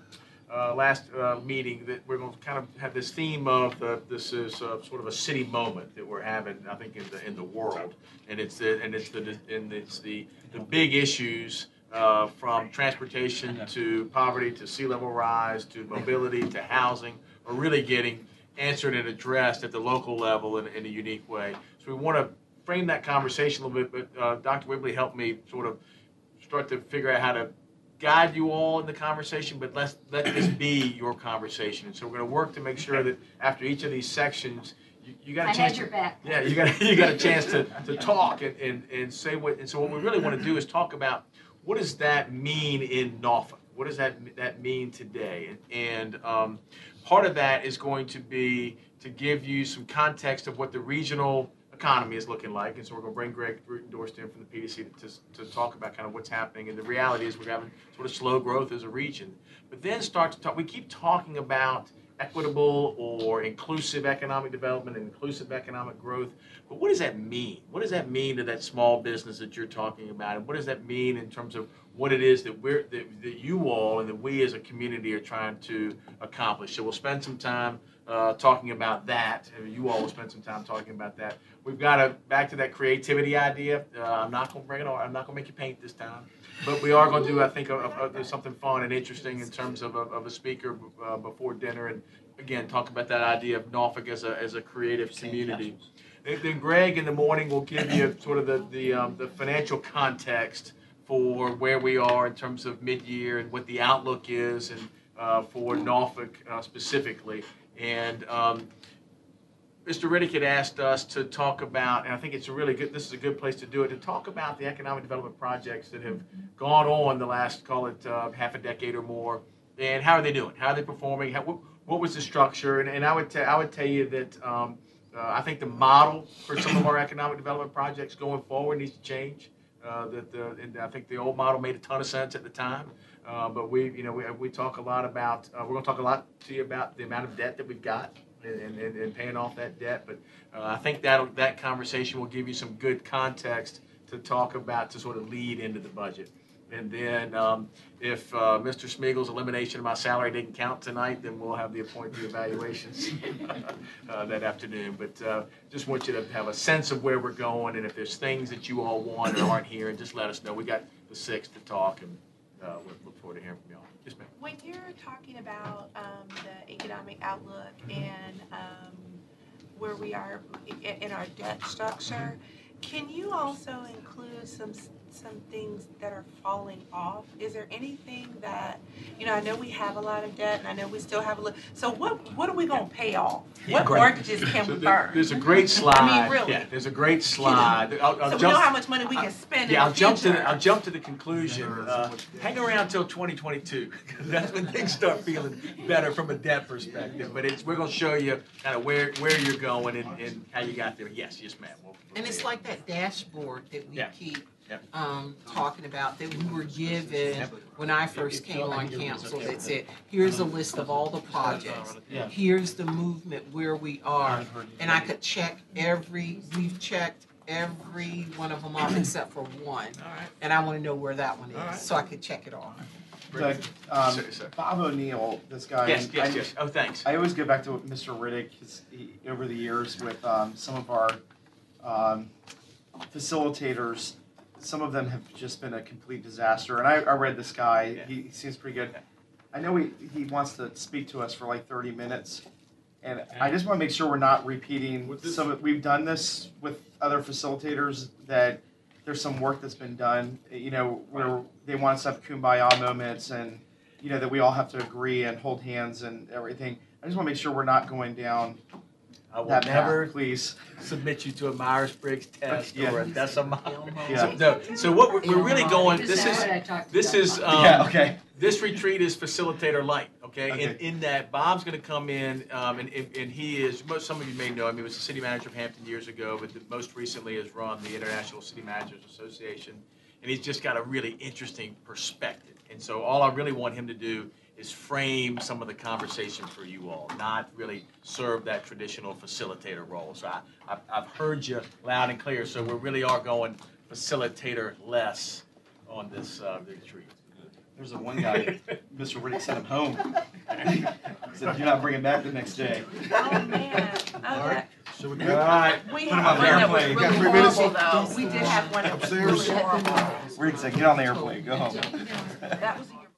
uh, last uh, meeting, that we're going to kind of have this theme of uh, this is uh, sort of a city moment that we're having, I think, in the in the world, and it's the, and it's the and it's the the big issues uh, from transportation to poverty to sea level rise to mobility to housing are really getting answered and addressed at the local level in, in a unique way. So we want to frame that conversation a little bit, but uh, Doctor Whibley helped me sort of start to figure out how to guide you all in the conversation, but let's let this be your conversation. And so we're going to work to make sure that after each of these sections, you, you got a I chance. I had your back. Yeah, you got you got a chance to, to talk and, and and say what. And so what we really want to do is talk about what does that mean in Norfolk? What does that that mean today? And, and um, part of that is going to be to give you some context of what the regional economy is looking like, and so we're going to bring Greg Dorston from the P D C to, to talk about kind of what's happening, and the reality is we're having sort of slow growth as a region. But then start to talk, we keep talking about equitable or inclusive economic development and inclusive economic growth. But what does that mean? What does that mean to that small business that you're talking about? And what does that mean in terms of what it is that we're that, that you all and that we as a community are trying to accomplish? So we'll spend some time uh, talking about that. You all will spend some time talking about that. We've got to back to that creativity idea. Uh, I'm not going to bring it on. I'm not going to make you paint this time. But we are going to do, I think, a, a, a, something fun and interesting in terms of a, of a speaker uh, before dinner, and again talk about that idea of Norfolk as a as a creative community. Then Greg in the morning will give you sort of the the, um, the financial context for where we are in terms of mid-year and what the outlook is, and uh, for Norfolk uh, specifically. And um, Mister Riddick had asked us to talk about, and I think it's a really good, this is a good place to do it, to talk about the economic development projects that have gone on the last, call it uh, half a decade or more, and how are they doing? How are they performing? How, what, what was the structure? And, and I would I would tell you that um, uh, I think the model for some of our economic development projects going forward needs to change. Uh, that the, and I think the old model made a ton of sense at the time. Uh, but we, you know, we, we talk a lot about, uh, we're going to talk a lot to you about the amount of debt that we've got. And, and, and paying off that debt, but uh, I think that that conversation will give you some good context to talk about, to sort of lead into the budget. And then um, if uh, Mister Smigiel's elimination of my salary didn't count tonight, then we'll have the appointee evaluations uh, that afternoon. But uh, just want you to have a sense of where we're going, and if there's things that you all want or aren't here, just let us know. We got the six to talk, and uh, we'll look forward to hearing from y'all. Yes, ma'am. When you're talking about um, the economic outlook and um, where we are in our debt structure, can you also include some some things that are falling off? Is there anything that, you know, I know we have a lot of debt, and I know we still have a little. So what what are we going to pay off? What great. mortgages can so we there, burn? There's a great slide. I mean, really. Yeah, there's a great slide. I'll, I'll so jump, we know how much money we can spend. Yeah, in I'll the jump future. to the, I'll jump to the conclusion. Uh, hang around till twenty twenty-two, because that's when things start feeling better from a debt perspective. But it's we're going to show you kind of where where you're going and, and how you got there. Yes, yes, ma'am. We'll, we'll and it's like that dashboard that we yeah. keep. Yep. Um, talking about that we were given when I first came on council, that said, here's a list of all the projects, here's the movement where we are, and I could check every, we've checked every one of them off except for one, and I want to know where that one is, so I could check it off. So, um, sorry, sorry. Bob O'Neill, this guy. Yes, yes, I, yes. Oh, thanks. I always go back to Mister Riddick his, he, over the years with um, some of our um, facilitators. Some of them have just been a complete disaster, and I, I read this guy. Yeah. He, he seems pretty good. Yeah. I know he, he wants to speak to us for like thirty minutes, and yeah. I just want to make sure we're not repeating some of, we've done this with other facilitators, that there's some work that's been done, you know, where right. they want us to have kumbaya moments, and you know that we all have to agree and hold hands and everything. I just want to make sure we're not going down. I will that never path. please submit you to a Myers-Briggs test yeah. or a decimal. Yeah. So, no. so what we're, we're really going, this is, this is, um, yeah, okay. this retreat is facilitator light, okay? okay. In, in that Bob's going to come in, um, and, and he is, most, some of you may know him, he was the city manager of Hampton years ago, but the, most recently has run the International City Managers Association, and he's just got a really interesting perspective. And so all I really want him to do is frame some of the conversation for you all, not really serve that traditional facilitator role. So I, I've, I've heard you loud and clear, so we really are going facilitator-less on this uh, retreat. There's a one guy, Mister Riddick sent him home. He said, do not bring him back the next day. Oh, man. Okay. All right. So we, all right. we had one that was really horrible, though. We did have one that was really horrible. Riddick said, get on the airplane. Go home. That was a